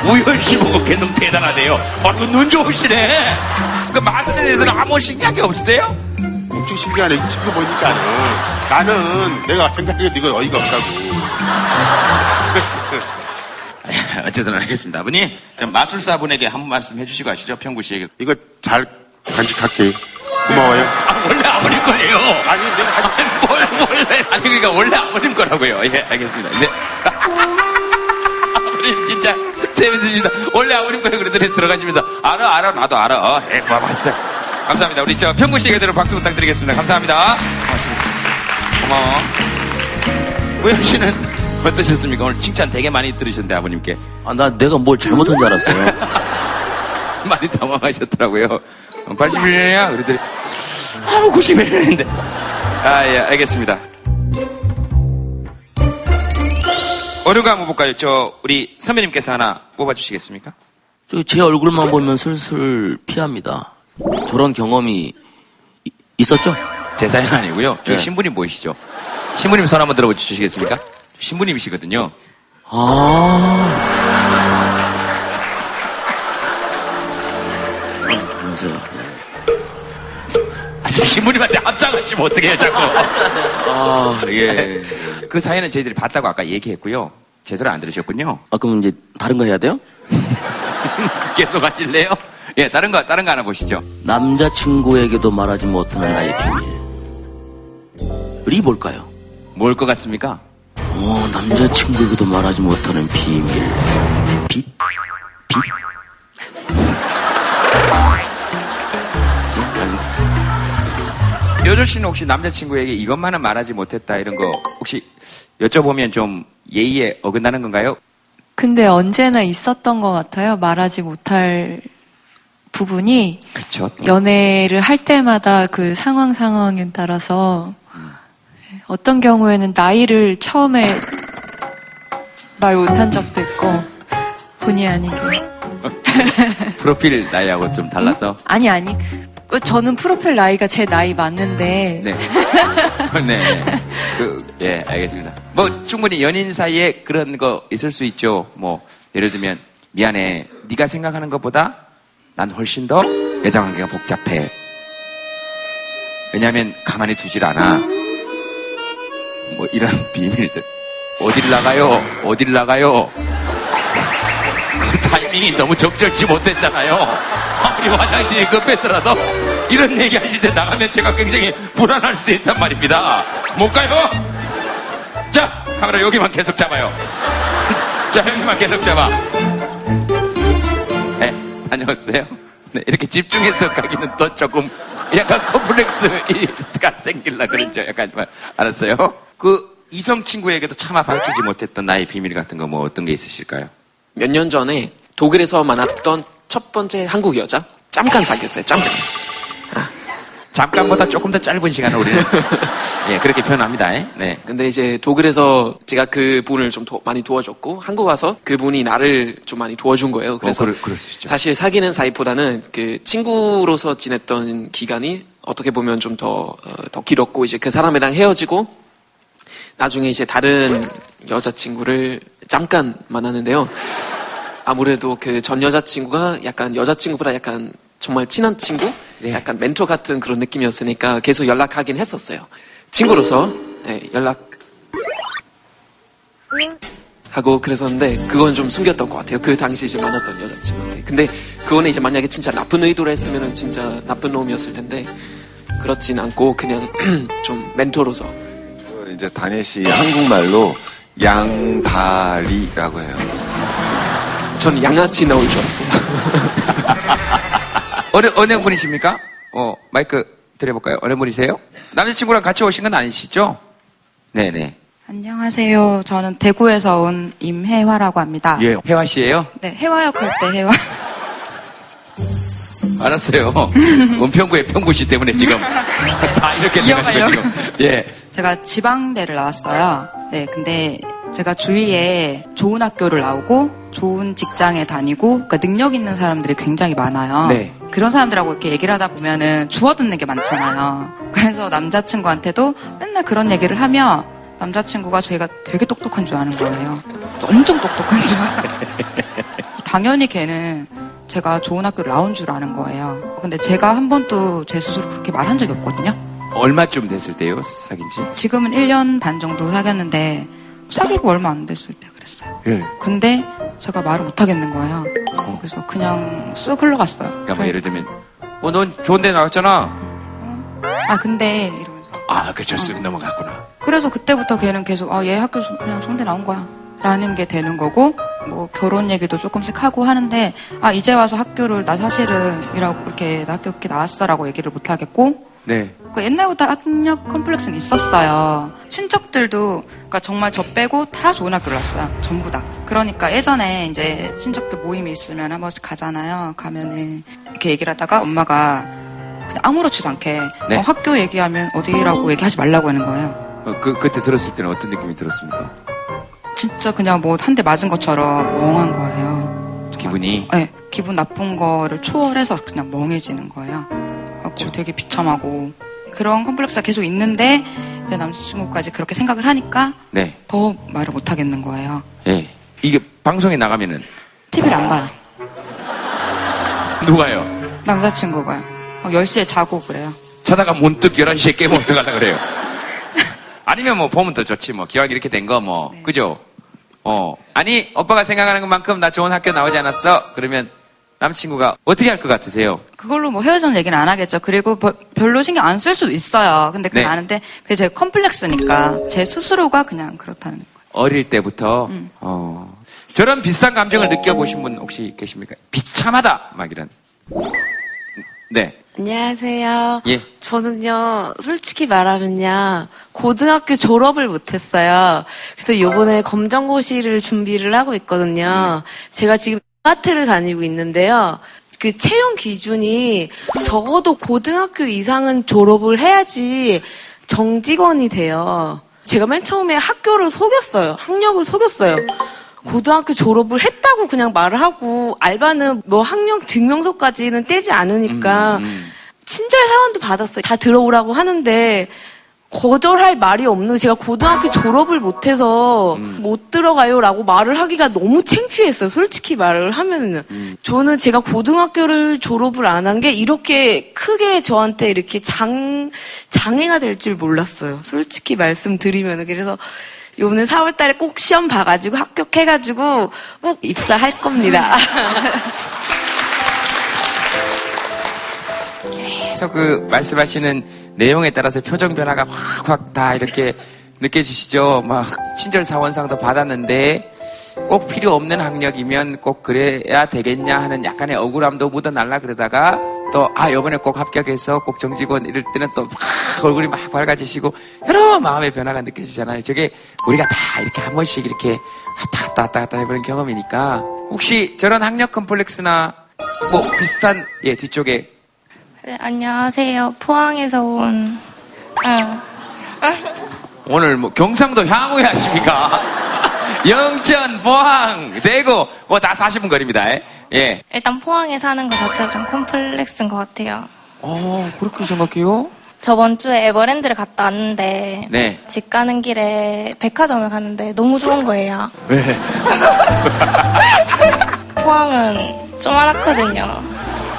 우현 씨 보고 계속 대단하대요. 아, 그 눈 좋으시네. 그 마술에 대해서는 아무 신기한 게 없으세요? 엄청 신기하네. 지금 보니까는 나는 내가 생각해도 이건 어이가 없다고. 어쨌든 알겠습니다. 아버님, 마술사분에게 한 말씀 해주시고 아시죠? 평구 씨에게. 이거 잘 간직할게. 고마워요. 아, 원래 아버님 거예요. 아니, 내가 아니, 뭘, 원래. 아니, 그러니까 원래 아버님 거라고요. 예, 알겠습니다. 근데 아버님 진짜 재밌으십니다. 원래 아버님 거예요. 그러더니 들어가시면서 알아, 알아, 나도 알아. 예, 고맙습니다. 감사합니다. 우리 저 평구 씨 얘기대로 박수 부탁드리겠습니다. 감사합니다. 고맙습니다. 고마워. 우영 씨는 어떠셨습니까? 오늘 칭찬 되게 많이 들으셨는데 아버님께. 아, 나 내가 뭘 잘못한 줄 알았어요. 많이 당황하셨더라고요. 팔십일 년이야? 그랬더니 아, 구십일 년인데. 아, 예, 알겠습니다. 어려운 한번 볼까요? 저 우리 선배님께서 하나 뽑아주시겠습니까? 저 제 얼굴만 보면 슬슬 피합니다. 저런 경험이 있었죠? 제 사연 아니고요. 저희 네. 신부님 보이시죠? 신부님 손 한번 들어주시겠습니까? 신부님이시거든요. 아. 안녕하세요. 아, 저 신부님한테 합장하시면 어떻게 해요, 자꾸. 아, 예. 그 사연은 저희들이 봤다고 아까 얘기했고요. 제 소리 안 들으셨군요. 아, 그럼 이제 다른 거 해야 돼요? 계속 하실래요? 예, 다른 거, 다른 거 하나 보시죠. 남자친구에게도 말하지 못하는 나의 비밀. 이 뭘까요? 뭘 것 같습니까? 어, 남자친구에게도 말하지 못하는 비밀. 빛? 빛? 여조 씨는 혹시 남자친구에게 이것만은 말하지 못했다 이런 거 혹시 여쭤보면 좀 예의에 어긋나는 건가요? 근데 언제나 있었던 것 같아요. 말하지 못할 부분이. 그쵸. 연애를 할 때마다 그 상황 상황에 따라서 어떤 경우에는 나이를 처음에 말 못한 적도 있고 본의 아니게. 프로필 나이하고 좀 달라서? 음? 아니 아니 저는 프로필 나이가 제 나이 맞는데. 네. 네. 그, 예, 알겠습니다. 뭐 충분히 연인 사이에 그런 거 있을 수 있죠. 뭐 예를 들면 미안해 네가 생각하는 것보다 난 훨씬 더 여자관계가 복잡해. 왜냐하면 가만히 두질 않아. 뭐 이런 비밀들. 어딜 나가요? 어딜 나가요? 그 타이밍이 너무 적절치 못했잖아요. 아무리 화장실이 급했더라도 이런 얘기하실 때 나가면 제가 굉장히 불안할 수 있단 말입니다. 못 가요? 자, 카메라 여기만 계속 잡아요. 자, 여기만 계속 잡아. 다녀오세요. 네, 이렇게 집중해서 가기는 또 조금 약간 콤플렉스가 생길라 그러죠. 약간 알았어요. 그 이성 친구에게도 차마 밝히지 못했던 나의 비밀 같은 거 뭐 어떤 게 있으실까요? 몇 년 전에 독일에서 만났던 첫 번째 한국 여자 잠깐 사귀었어요. 잠깐. 아. 잠깐보다 조금 더 짧은 시간을 우리는 예 그렇게 표현합니다. 에? 네. 근데 이제 독일에서 제가 그 분을 좀 도, 많이 도와줬고 한국 와서 그 분이 나를 좀 많이 도와준 거예요. 그래서 어, 그럴, 그럴 수 있죠. 사실 사귀는 사이보다는 그 친구로서 지냈던 기간이 어떻게 보면 좀 더 더 어, 길었고 이제 그 사람이랑 헤어지고 나중에 이제 다른 여자친구를 잠깐 만났는데요. 아무래도 그 전 여자친구가 약간 여자친구보다 약간 정말 친한 친구? 네. 약간 멘토 같은 그런 느낌이었으니까 계속 연락하긴 했었어요. 친구로서 네, 연락. 하고 그랬었는데 그건 좀 숨겼던 것 같아요. 그 당시 이제 만났던 여자친구한테. 근데 그거는 이제 만약에 진짜 나쁜 의도로 했으면은 진짜 나쁜 놈이었을 텐데 그렇진 않고 그냥 좀 멘토로서. 그걸 이제 다니시 한국말로 양다리라고 해요. 전 양아치 나올 줄 알았어요. 어느 어느 분이십니까? 어 마이크 드려볼까요? 어느 분이세요? 남자친구랑 같이 오신 건 아니시죠? 네네. 안녕하세요. 저는 대구에서 온 임혜화라고 합니다. 예, 혜화 씨예요? 네, 혜화역 할 때 혜화. 알았어요. 은평구의 평구 씨 때문에 지금 다 이렇게 돼가지고 지금. 예. 제가 지방대를 나왔어요. 네, 근데 제가 주위에 좋은 학교를 나오고 좋은 직장에 다니고 그러니까 능력 있는 사람들이 굉장히 많아요. 네. 그런 사람들하고 이렇게 얘기를 하다 보면은 주워듣는 게 많잖아요. 그래서 남자친구한테도 맨날 그런 얘기를 하며 남자친구가 저희가 되게 똑똑한 줄 아는 거예요. 엄청 똑똑한 줄 알아요. 당연히 걔는 제가 좋은 학교를 나온 줄 아는 거예요. 근데 제가 한 번도 제 스스로 그렇게 말한 적이 없거든요. 얼마쯤 됐을 때요? 사귄 지? 지금은 일 년 반 정도 사귀었는데 사귀고 얼마 안 됐을 때 그랬어요. 예. 근데 제가 말을 못 하겠는 거예요. 어. 그래서 그냥 쑥 흘러갔어요. 그러니까 뭐 예를 들면 어, 넌 좋은 데 나왔잖아. 어. 아 근데 이러면서. 아 그렇죠. 쑥 어. 넘어갔구나. 그래서 그때부터 걔는 계속 아, 얘 학교에서 그냥 성대 나온 거야 라는 게 되는 거고 뭐 결혼 얘기도 조금씩 하고 하는데 아 이제 와서 학교를 나 사실은 이라고 이렇게 나 학교 이렇게 나왔어 라고 얘기를 못 하겠고 네. 그 옛날보다 학력 컴플렉스는 있었어요. 친척들도 그러니까 정말 저 빼고 다 좋은 학교를 왔어요. 전부 다. 그러니까 예전에 이제 친척들 모임이 있으면 한 번씩 가잖아요. 가면은 이렇게 얘기를 하다가 엄마가 그냥 아무렇지도 않게 네. 어, 학교 얘기하면 어디라고 얘기하지 말라고 하는 거예요. 어, 그 그때 들었을 때는 어떤 느낌이 들었습니까? 진짜 그냥 뭐 한 대 맞은 것처럼 멍한 거예요. 기분이? 네. 기분 나쁜 거를 초월해서 그냥 멍해지는 거예요. 그렇죠. 되게 비참하고 그런 컴플렉스가 계속 있는데 이제 남자친구까지 그렇게 생각을 하니까 네. 더 말을 못 하겠는 거예요. 예, 이게 방송에 나가면은 티비를 안 봐요. 누가요? 남자친구가요. 막 열 시에 자고 그래요. 자다가 문득 열한 시에 깨면 어떡하려고 그래요. 아니면 뭐 보면 더 좋지 뭐 기왕 이렇게 된 거 뭐 네. 그죠? 어 아니 오빠가 생각하는 것만큼 나 좋은 학교 나오지 않았어? 그러면 남친구가 어떻게 할 것 같으세요? 그걸로 뭐 헤어지는 얘기는 안 하겠죠. 그리고 버, 별로 신경 안 쓸 수도 있어요. 근데 그건 네. 아는데 그게 제 컴플렉스니까 제 스스로가 그냥 그렇다는 거예요. 어릴 때부터 음. 어, 저런 비슷한 감정을 어... 느껴보신 분 혹시 계십니까? 비참하다 막 이런. 네. 안녕하세요. 예. 저는요 솔직히 말하면요 고등학교 졸업을 못했어요. 그래서 요번에 검정고시를 준비를 하고 있거든요. 네. 제가 지금 아파트를 다니고 있는데요. 그 채용 기준이 적어도 고등학교 이상은 졸업을 해야지 정직원이 돼요. 제가 맨 처음에 학교를 속였어요. 학력을 속였어요. 고등학교 졸업을 했다고 그냥 말을 하고 알바는 뭐 학력 증명서까지는 떼지 않으니까 친절 사원도 받았어요. 다 들어오라고 하는데 거절할 말이 없는 제가 고등학교 졸업을 못해서 음. 못 들어가요라고 말을 하기가 너무 창피했어요. 솔직히 말을 하면은 음. 저는 제가 고등학교를 졸업을 안 한 게 이렇게 크게 저한테 이렇게 장 장애가 될 줄 몰랐어요. 솔직히 말씀드리면은 그래서 이번에 사월 달에 꼭 시험 봐가지고 합격해가지고 꼭 입사할 겁니다. 계속 그 말씀하시는. 내용에 따라서 표정 변화가 확확 다 이렇게 느껴지시죠? 막 친절 사원상도 받았는데 꼭 필요 없는 학력이면 꼭 그래야 되겠냐 하는 약간의 억울함도 묻어날라 그러다가 또 아 이번에 꼭 합격해서 꼭 정직원 이럴 때는 또 막 얼굴이 막 밝아지시고 여러 마음의 변화가 느껴지잖아요. 저게 우리가 다 이렇게 한 번씩 이렇게 왔다 갔다 왔다 갔다 해보는 경험이니까 혹시 저런 학력 컴플렉스나 뭐 비슷한 예 뒤쪽에 네, 안녕하세요. 포항에서 온 어. 오늘 뭐 경상도 향후에 하십니까? 영천, 포항, 대구 뭐 다 사십 분 거리입니다. 예. 일단 포항에 사는 거 자체가 좀 콤플렉스인 것 같아요. 어, 그렇게 생각해요? 저번 주에 에버랜드를 갔다 왔는데 네. 집 가는 길에 백화점을 갔는데 너무 좋은 거예요. 네. 포항은 좀 많았거든요.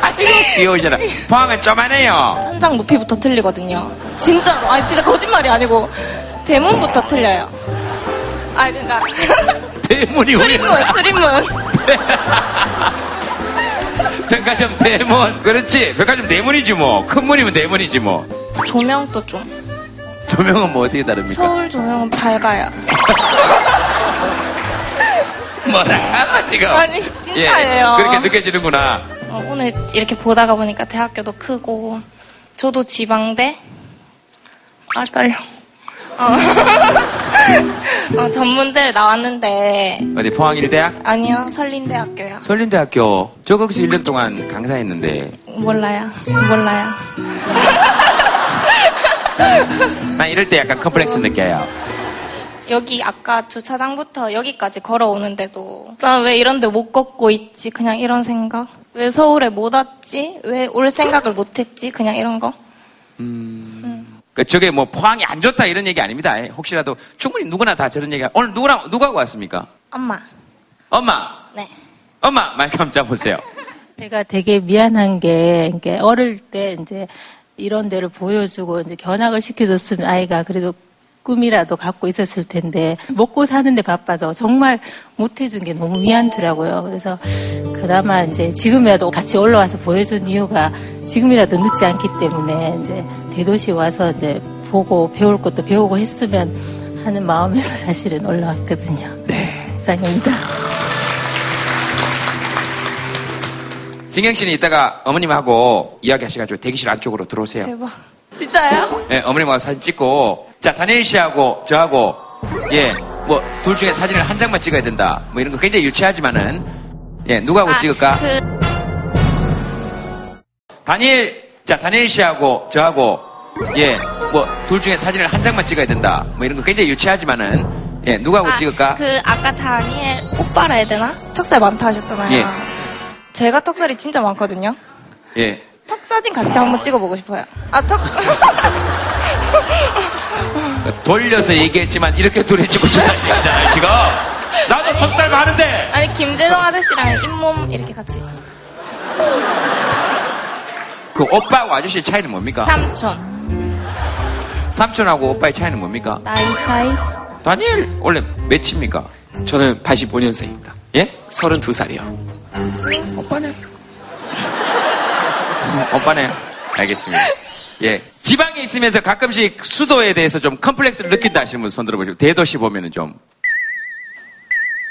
아이고 귀여우시라. 포항은 쪼만해요. 천장 높이부터 틀리거든요. 진짜 아니 진짜 거짓말이 아니고 대문부터 틀려요. 아 그러니까 대문이 출입문, 출입문. 백화점 대문. 그렇지. 백화점 대문이지 뭐. 큰 문이면 대문이지 뭐. 조명도 좀. 조명은 뭐 어떻게 다릅니까? 서울 조명은 밝아요. 뭐라 지금. 아니 진짜예요. 예, 그렇게 느껴지는구나. 어, 오늘 이렇게 보다가 보니까 대학교도 크고 저도 지방대. 아깔려. 어. 어, 전문대를 나왔는데. 어디 포항일대학? 아니요, 설린대학교요. 설린대학교. 저 거기서 일 년 동안 강사했는데. 몰라요. 몰라요. 난 이럴 때 약간 컴플렉스 느껴요. 여기 아까 주차장부터 여기까지 걸어오는데도 난 왜 이런데 못 걷고 있지? 그냥 이런 생각. 왜 서울에 못 왔지? 왜 올 생각을 못 했지? 그냥 이런 거. 음... 음. 저게 뭐 포항이 안 좋다 이런 얘기 아닙니다. 혹시라도 충분히 누구나 다 저런 얘기가. 오늘 누구랑 누구하고 왔습니까? 엄마. 엄마. 네. 엄마 마이크 한번 잡으세요. 제가 되게 미안한 게 그러니까 어릴 때 이제 이런 데를 보여주고 이제 견학을 시켜줬으면 아이가 그래도 꿈이라도 갖고 있었을 텐데 먹고 사는데 바빠서 정말 못 해준 게 너무 미안더라고요. 그래서 그나마 이제 지금이라도 같이 올라와서 보여준 이유가 지금이라도 늦지 않기 때문에 이제 대도시 와서 이제 보고 배울 것도 배우고 했으면 하는 마음에서 사실은 올라왔거든요. 네. 이상입니다. 진경 씨는 이따가 어머님하고 이야기하셔가지고 대기실 안쪽으로 들어오세요. 대박. 진짜요? 네, 어머님하고 사진 찍고. 자, 다니엘 씨하고 저하고 예, 뭐 둘 중에 사진을 한 장만 찍어야 된다. 뭐 이런 거 굉장히 유치하지만은 예, 누구하고 아, 찍을까? 그... 다니엘, 자, 다니엘 씨하고 저하고 예, 뭐 둘 중에 사진을 한 장만 찍어야 된다. 뭐 이런 거 굉장히 유치하지만은 예, 누구하고 아, 찍을까? 그 아까 다니엘 오빠라 해야 되나? 턱살 많다 하셨잖아요. 예. 제가 턱살이 진짜 많거든요. 예. 턱 사진 같이 한번 찍어보고 싶어요. 아, 턱. 돌려서 얘기했지만 이렇게 둘이 찍고 싶다는 얘기잖아요 지금. 나도 턱살 많은데. 아니 김재동 아저씨랑 잇몸 이렇게 같이. 그 오빠하고 아저씨의 차이는 뭡니까? 삼촌. 삼촌하고 오빠의 차이는 뭡니까? 나이 차이. 다니엘 원래 몇입니까? 저는 팔십오 년생입니다. 예? 서른두 살이요. 오빠네. 오빠네. 알겠습니다. 예. 지방에 있으면서 가끔씩 수도에 대해서 좀 컴플렉스를 느낀다 하시는 분 손 들어보시고, 대도시 보면은 좀.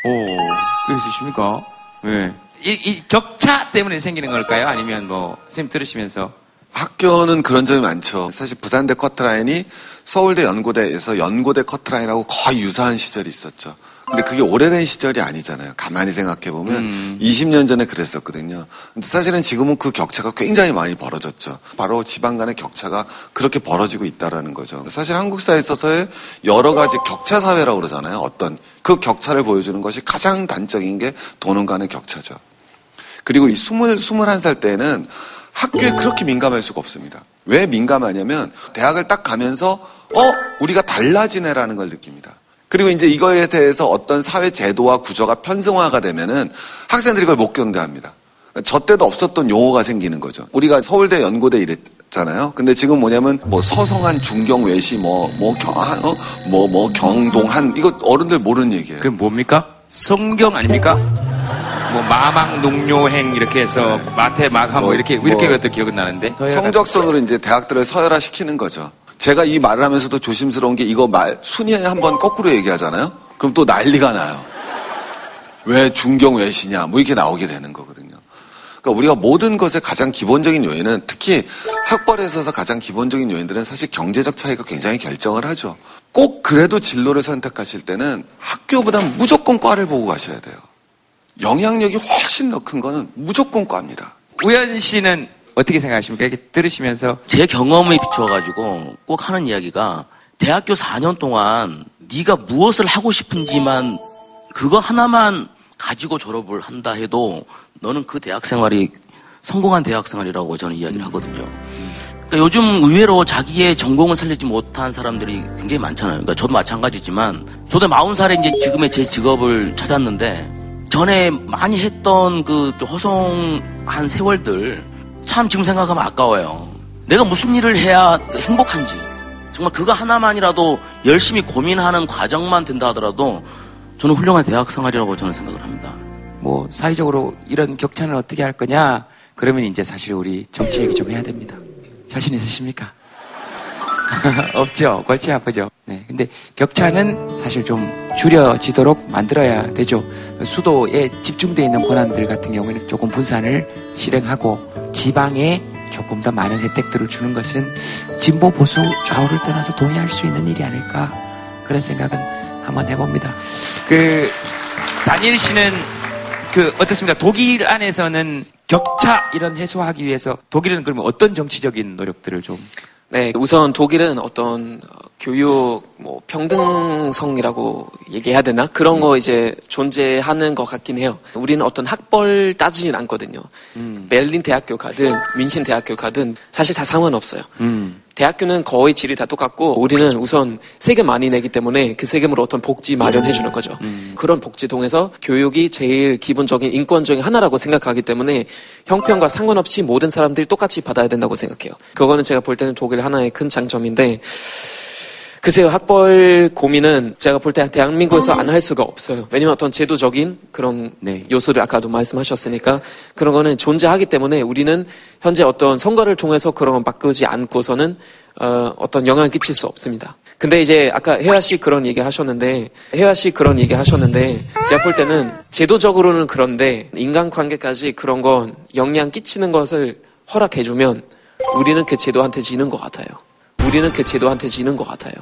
오, 왜 있으십니까? 예. 이, 이 격차 때문에 생기는 걸까요? 아니면 뭐, 선생님 들으시면서. 학교는 그런 점이 많죠. 사실 부산대 커트라인이 서울대 연고대에서 연고대 커트라인하고 거의 유사한 시절이 있었죠. 근데 그게 오래된 시절이 아니잖아요. 가만히 생각해보면 음. 이십 년 전에 그랬었거든요. 근데 사실은 지금은 그 격차가 굉장히 많이 벌어졌죠. 바로 지방 간의 격차가 그렇게 벌어지고 있다라는 거죠. 사실 한국 사회에 있어서의 여러 가지 격차 사회라고 그러잖아요. 어떤 그 격차를 보여주는 것이 가장 단적인 게 도는 간의 격차죠. 그리고 이 스물한 살 때는 학교에 그렇게 민감할 수가 없습니다. 왜 민감하냐면 대학을 딱 가면서 어? 우리가 달라지네라는 걸 느낍니다. 그리고 이제 이거에 대해서 어떤 사회 제도와 구조가 편성화가 되면은 학생들이 그걸 못 견뎌합니다. 저 때도 없었던 용어가 생기는 거죠. 우리가 서울대 연고대 이랬잖아요. 근데 지금 뭐냐면 뭐 서성한 중경외시 뭐 뭐 경한 어 뭐 뭐 경동한 이거 어른들 모르는 얘기예요. 그게 뭡니까? 성경 아닙니까? 뭐 마망 농료행 이렇게 해서 네. 마태 마감 뭐 이렇게 뭐, 이렇게 것도 기억은 나는데 성적선으로 이제 대학들을 서열화 시키는 거죠. 제가 이 말을 하면서도 조심스러운 게 이거 말 순위에 한번 거꾸로 얘기하잖아요. 그럼 또 난리가 나요. 왜 중경외시냐 뭐 이렇게 나오게 되는 거거든요. 그러니까 우리가 모든 것의 가장 기본적인 요인은 특히 학벌에 있어서 가장 기본적인 요인들은 사실 경제적 차이가 굉장히 결정을 하죠. 꼭 그래도 진로를 선택하실 때는 학교보단 무조건 과를 보고 가셔야 돼요. 영향력이 훨씬 더 큰 거는 무조건 과입니다. 우연 씨는 어떻게 생각하십니까? 이렇게 들으시면서. 제 경험에 비추어가지고 꼭 하는 이야기가 대학교 사 년 동안 네가 무엇을 하고 싶은지만 그거 하나만 가지고 졸업을 한다 해도 너는 그 대학 생활이 성공한 대학 생활이라고 저는 이야기를 하거든요. 그러니까 요즘 의외로 자기의 전공을 살리지 못한 사람들이 굉장히 많잖아요. 그러니까 저도 마찬가지지만 저도 마흔 살에 이제 지금의 제 직업을 찾았는데 전에 많이 했던 그 허송한 세월들 참 지금 생각하면 아까워요. 내가 무슨 일을 해야 행복한지 정말 그거 하나만이라도 열심히 고민하는 과정만 된다 하더라도 저는 훌륭한 대학 생활이라고 저는 생각을 합니다. 뭐 사회적으로 이런 격차는 어떻게 할 거냐? 그러면 이제 사실 우리 정치 얘기 좀 해야 됩니다. 자신 있으십니까? 없죠. 골치 아프죠. 네. 근데 격차는 사실 좀 줄여지도록 만들어야 되죠. 수도에 집중되어 있는 권한들 같은 경우에는 조금 분산을 실행하고 지방에 조금 더 많은 혜택들을 주는 것은 진보, 보수, 좌우를 떠나서 동의할 수 있는 일이 아닐까 그런 생각은 한번 해봅니다. 그 다니엘 씨는 그 어떻습니까? 독일 안에서는 격차 이런 해소하기 위해서 독일은 그러면 어떤 정치적인 노력들을 좀? 네, 우선 독일은 어떤 교육 뭐 평등성이라고 얘기해야 되나? 그런 거 이제 존재하는 것 같긴 해요. 우리는 어떤 학벌 따지진 않거든요. 음. 베를린 대학교 가든 뮌헨 대학교 가든 사실 다 상관없어요. 음. 대학교는 거의 질이 다 똑같고 우리는 우선 세금 많이 내기 때문에 그 세금으로 어떤 복지 마련해 주는 거죠. 음. 그런 복지 통해서 교육이 제일 기본적인 인권 중에 하나라고 생각하기 때문에 형편과 상관없이 모든 사람들이 똑같이 받아야 된다고 생각해요. 그거는 제가 볼 때는 독일 하나의 큰 장점인데 글쎄요, 학벌 고민은 제가 볼 때 대한민국에서 안 할 수가 없어요. 왜냐면 어떤 제도적인 그런 네. 요소를 아까도 말씀하셨으니까 그런 거는 존재하기 때문에 우리는 현재 어떤 선거를 통해서 그런 건 바꾸지 않고서는 어, 어떤 영향을 끼칠 수 없습니다. 근데 이제 아까 혜화 씨 그런 얘기 하셨는데 혜화 씨 그런 얘기 하셨는데 제가 볼 때는 제도적으로는 그런데 인간관계까지 그런 건 영향 끼치는 것을 허락해주면 우리는 그 제도한테 지는 것 같아요. 우리는 그 제도한테 지는 것 같아요.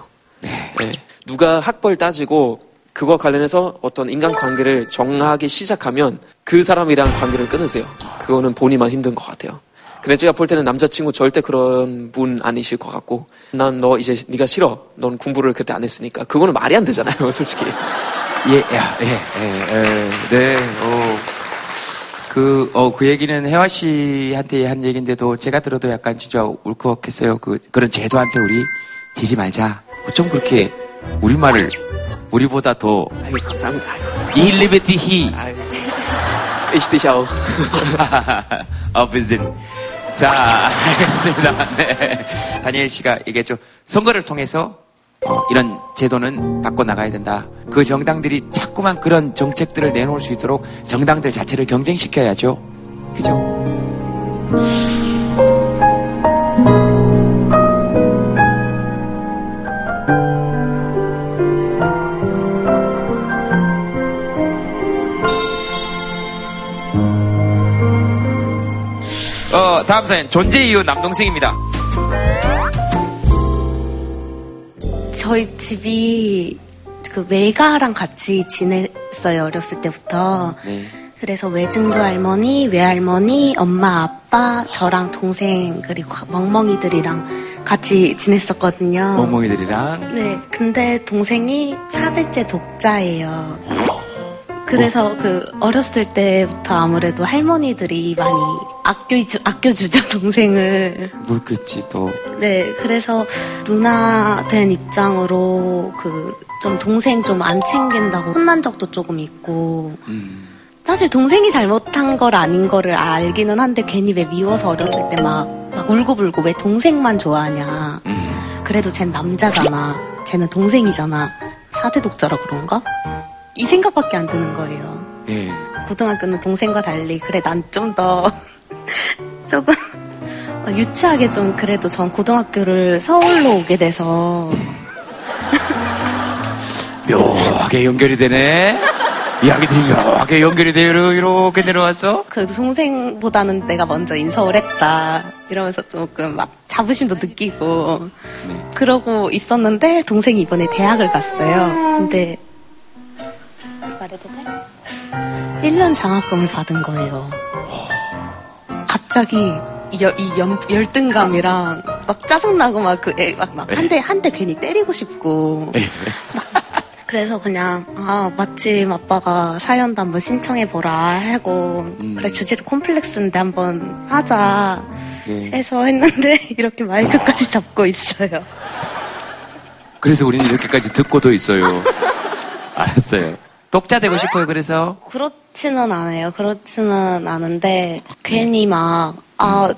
네. 네. 누가 학벌 따지고 그거 관련해서 어떤 인간관계를 정하기 시작하면 그 사람이랑 관계를 끊으세요. 그거는 본인만 힘든 것 같아요. 근데 제가 볼 때는 남자친구 절대 그런 분 아니실 것 같고 난 너 이제 네가 싫어. 넌 공부를 그때 안 했으니까. 그거는 말이 안 되잖아요. 솔직히. 예, 야, 예, 예, 예, 네. 어. 그, 어, 그 얘기는 혜화 씨한테 한 얘기인데도 제가 들어도 약간 진짜 울컥했어요. 그, 그런 제도한테 우리 지지 말자. 어쩜 그렇게 우리말을 우리보다 더. 아유, 감사합니다. 일리베티히. 에시티샤오. 아, 빈슨. 자, 알겠습니다. 네. 다니엘 씨가 얘기했죠. 선거를 통해서 어, 이런 제도는 바꿔나가야 된다. 그 정당들이 자꾸만 그런 정책들을 내놓을 수 있도록 정당들 자체를 경쟁시켜야죠. 그죠? 어, 다음 사연 존재 이유 남동생입니다. 저희 집이 그 외가랑 같이 지냈어요, 어렸을 때부터. 네. 그래서 외증조 할머니, 외할머니, 엄마, 아빠, 저랑 동생, 그리고 멍멍이들이랑 같이 지냈었거든요. 멍멍이들이랑? 네. 근데 동생이 사 대째 독자예요. 그래서 어? 그 어렸을 때부터 아무래도 할머니들이 많이 아껴주, 아껴주죠, 동생을. 놀겠지, 또. 네, 그래서 누나 된 입장으로 그 좀 동생 좀 안 챙긴다고 혼난 적도 조금 있고. 음. 사실 동생이 잘못한 걸 아닌 거를 알기는 한데 괜히 왜 미워서 어렸을 때 막 막 울고불고 왜 동생만 좋아하냐. 음. 그래도 쟨 남자잖아. 쟤는 동생이잖아. 사 대 독자라 그런가? 이 생각밖에 안 드는 거예요. 예. 고등학교는 동생과 달리 그래 난 좀 더 조금 유치하게 좀 그래도 전 고등학교를 서울로 오게 돼서 묘하게 연결이 되네. 이야기들이 묘하게 연결이 되어 이렇게 내려와서 그 동생보다는 내가 먼저 인서울 했다 이러면서 조금 막 자부심도 느끼고 네. 그러고 있었는데 동생이 이번에 대학을 갔어요. 근데 일 년 장학금을 받은 거예요. 갑자기 이, 이 연, 열등감이랑 막 짜증나고 막 그 막 막 한 대 한 대 괜히 때리고 싶고 막 그래서 그냥 아 마침 아빠가 사연도 한번 신청해보라 하고 그래 주제도 콤플렉스인데 한번 하자 해서 했는데 이렇게 마이크까지 잡고 있어요. 그래서 우리는 이렇게까지 듣고도 있어요. 알았어요. 독자 되고 싶어요, 그래서? 그렇지는 않아요. 그렇지는 않은데, 괜히 막, 아,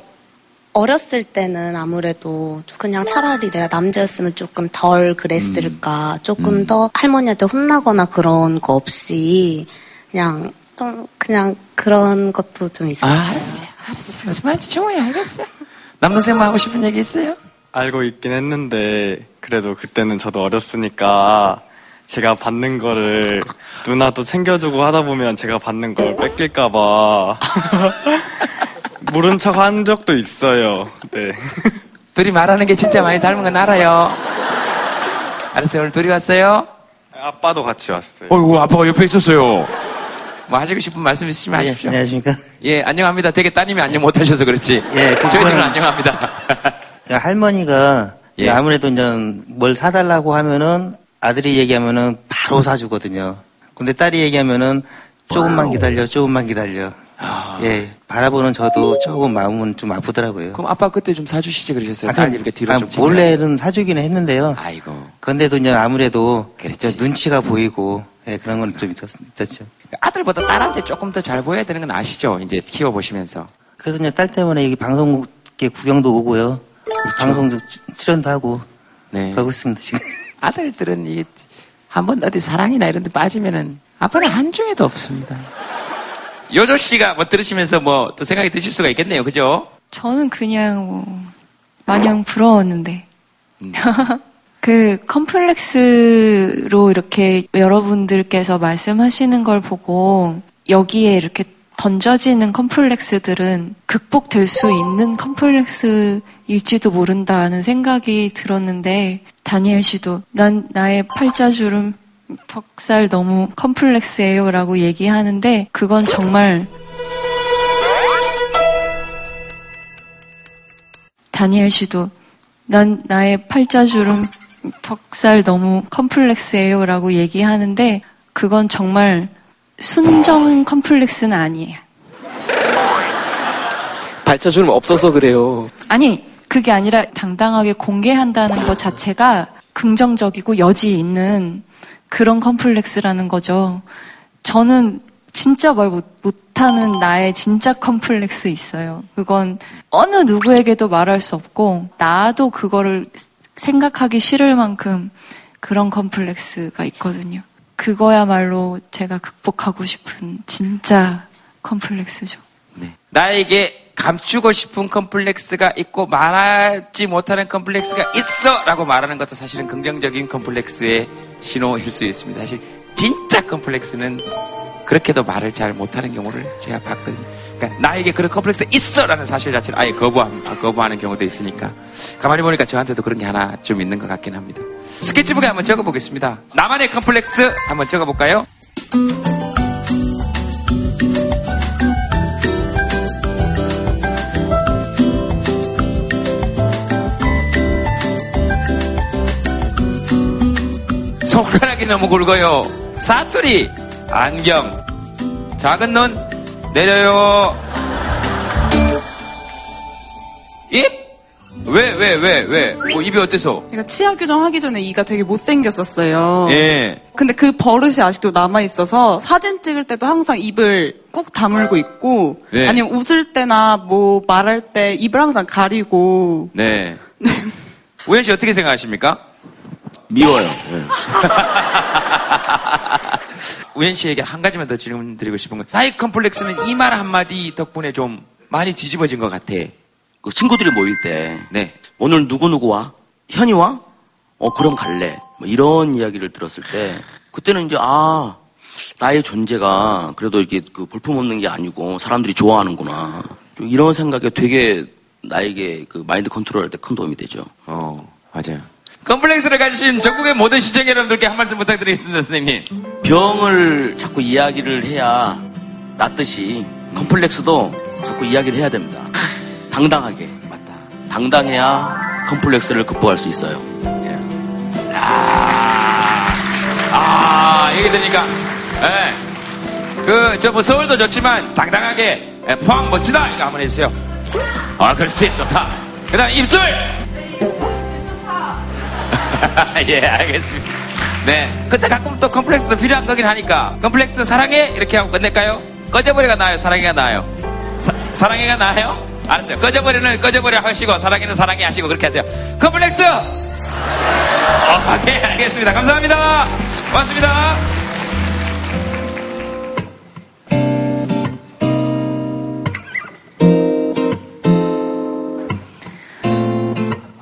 어렸을 때는 아무래도 그냥 차라리 내가 남자였으면 조금 덜 그랬을까. 음. 조금 음. 더 할머니한테 혼나거나 그런 거 없이 그냥 좀 그냥 그런 것도 좀 있어요. 아, 알았어요. 알았어요. 무슨 말인지 충분히 알겠어요. 남동생만 하고 싶은 얘기 있어요? 알고 있긴 했는데 그래도 그때는 저도 어렸으니까 제가 받는 거를 누나도 챙겨주고 하다 보면 제가 받는 걸 뺏길까 봐 모른 척 한 적도 있어요. 네. 둘이 말하는 게 진짜 많이 닮은 건 알아요. 알았어요. 오늘 둘이 왔어요? 아빠도 같이 왔어요. 어이구, 아빠가 옆에 있었어요. 뭐 하시고 싶은 말씀 있으시면 예, 하십시오. 안녕하십니까? 예, 안녕합니다. 되게 따님이 안녕 못 하셔서 그렇지. 예, 저희들은 안녕합니다. 할머니가 예. 아무래도 이제 뭘 사달라고 하면은 아들이 얘기하면은 바로 사주거든요. 근데 딸이 얘기하면은 조금만 기다려, 조금만 기다려. 아... 예, 바라보는 저도 조금 마음은 좀 아프더라고요. 그럼 아빠 그때 좀 사주시지 그러셨어요? 딸이 이렇게 뒤로 아, 좀 원래는 사주기는 했는데요. 아이고. 근데도 이제 아무래도 그렇지. 눈치가 보이고 예, 그런 건 좀 있었죠. 아들보다 딸한테 조금 더 잘 보여야 되는 건 아시죠? 이제 키워보시면서. 그래서 이제 딸 때문에 여기 방송국에 구경도 오고요. 그렇죠. 방송도 출연도 하고. 네. 그러고 있습니다, 지금. 아들들은 이 한 번 어디 사랑이나 이런 데 빠지면은 아빠는 한중에도 없습니다. 요조 씨가 뭐 들으시면서 뭐 또 생각이 드실 수가 있겠네요. 그죠? 저는 그냥 뭐 마냥 부러웠는데. 음. 그 컴플렉스로 이렇게 여러분들께서 말씀하시는 걸 보고 여기에 이렇게 던져지는 컴플렉스들은 극복될 수 있는 컴플렉스일지도 모른다는 생각이 들었는데 다니엘 씨도 난 나의 팔자주름 턱살 너무 컴플렉스예요 라고 얘기하는데 그건 정말 다니엘 씨도 난 나의 팔자주름 턱살 너무 컴플렉스예요 라고 얘기하는데 그건 정말 순정 컴플렉스는 아니에요. 팔자주름 없어서 그래요. 아니 그게 아니라 당당하게 공개한다는 것 자체가 긍정적이고 여지 있는 그런 컴플렉스라는 거죠. 저는 진짜 말 못, 못하는 나의 진짜 컴플렉스 있어요. 그건 어느 누구에게도 말할 수 없고 나도 그거를 생각하기 싫을 만큼 그런 컴플렉스가 있거든요. 그거야말로 제가 극복하고 싶은 진짜 컴플렉스죠. 네. 나에게 감추고 싶은 컴플렉스가 있고 말하지 못하는 컴플렉스가 있어! 라고 말하는 것도 사실은 긍정적인 컴플렉스의 신호일 수 있습니다. 사실 진짜 컴플렉스는 그렇게도 말을 잘 못하는 경우를 제가 봤거든요. 그러니까 나에게 그런 컴플렉스 있어! 라는 사실 자체를 아예 거부하는, 거부하는 경우도 있으니까 가만히 보니까 저한테도 그런 게 하나 좀 있는 것 같긴 합니다. 스케치북에 한번 적어보겠습니다. 나만의 컴플렉스 한번 적어볼까요? 손가락이 너무 굵어요. 사투리, 안경, 작은 눈 내려요. 입? 왜, 왜, 왜, 왜? 뭐 입이 어때서? 그러니까 치아 교정하기 전에 이가 되게 못생겼었어요. 예. 근데 그 버릇이 아직도 남아있어서 사진 찍을 때도 항상 입을 꾹 다물고 있고 네. 아니면 웃을 때나 뭐 말할 때 입을 항상 가리고 네. 네. 우현 씨 어떻게 생각하십니까? 미워요. 네. 우현 씨에게 한 가지만 더 질문 드리고 싶은 건 나의 컴플렉스는 이 말 한마디 덕분에 좀 많이 뒤집어진 것 같아. 그 친구들이 모일 때 네. 오늘 누구누구 와? 현이 와? 어 그럼 갈래. 뭐 이런 이야기를 들었을 때 그때는 이제 아 나의 존재가 그래도 이렇게 그 볼품없는 게 아니고 사람들이 좋아하는구나. 좀 이런 생각에 되게 나에게 그 마인드 컨트롤할 때 큰 도움이 되죠. 어 맞아요. 컴플렉스를 가지신 전국의 모든 시청자 여러분들께 한 말씀 부탁드리겠습니다, 선생님. 병을 자꾸 이야기를 해야 낫듯이 컴플렉스도 자꾸 이야기를 해야 됩니다. 당당하게. 맞다. 당당해야 컴플렉스를 극복할 수 있어요. 예. 아, 아, 얘기 드니까. 예. 그, 저 뭐 서울도 좋지만 당당하게 예, 포항 멋지다. 이거 한번 해주세요. 아, 그렇지. 좋다. 그 다음 입술! 예, 알겠습니다. 네. 근데 가끔 또 컴플렉스도 필요한 거긴 하니까. 컴플렉스 사랑해? 이렇게 하면 끝낼까요? 꺼져버리가 나아요? 사랑해가 나아요? 사, 사랑해가 나아요? 알았어요. 꺼져버리는 꺼져버려 하시고 사랑이는 사랑해 하시고 그렇게 하세요. 컴플렉스. 오케이, 알겠습니다. 감사합니다. 고맙습니다.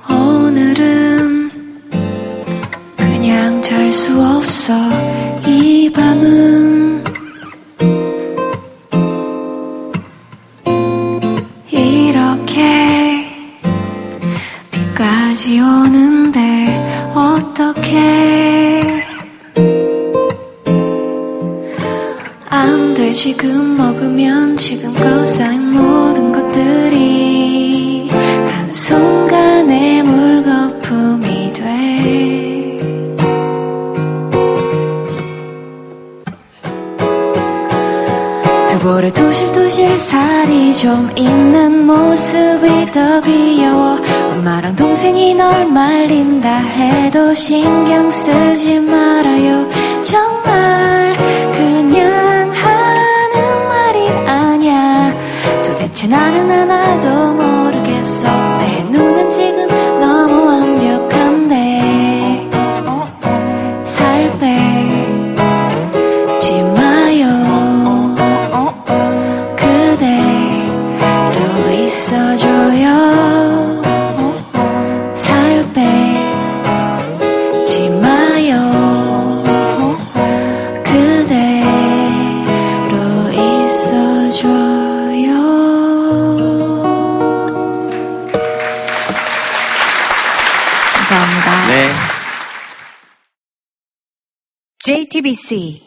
오늘은 그냥 잘 수 없어 이 밤은. 비 오는데 어떡해 안 돼 지금 먹으면 지금껏 쌓인 모든 것들이 한순간에 물거품이 돼 두 볼에 도실도실 살이 좀 있는 모습이 더 귀여워 엄마랑 동생이 널 말린다 해도 신경 쓰지 말아요 정말 그냥 하는 말이 아니야 도대체 나는 하나도 모르겠어 내 눈은 지금 너무 완벽한데 살 빼지 마요 그대로 있어줘요 제이티비씨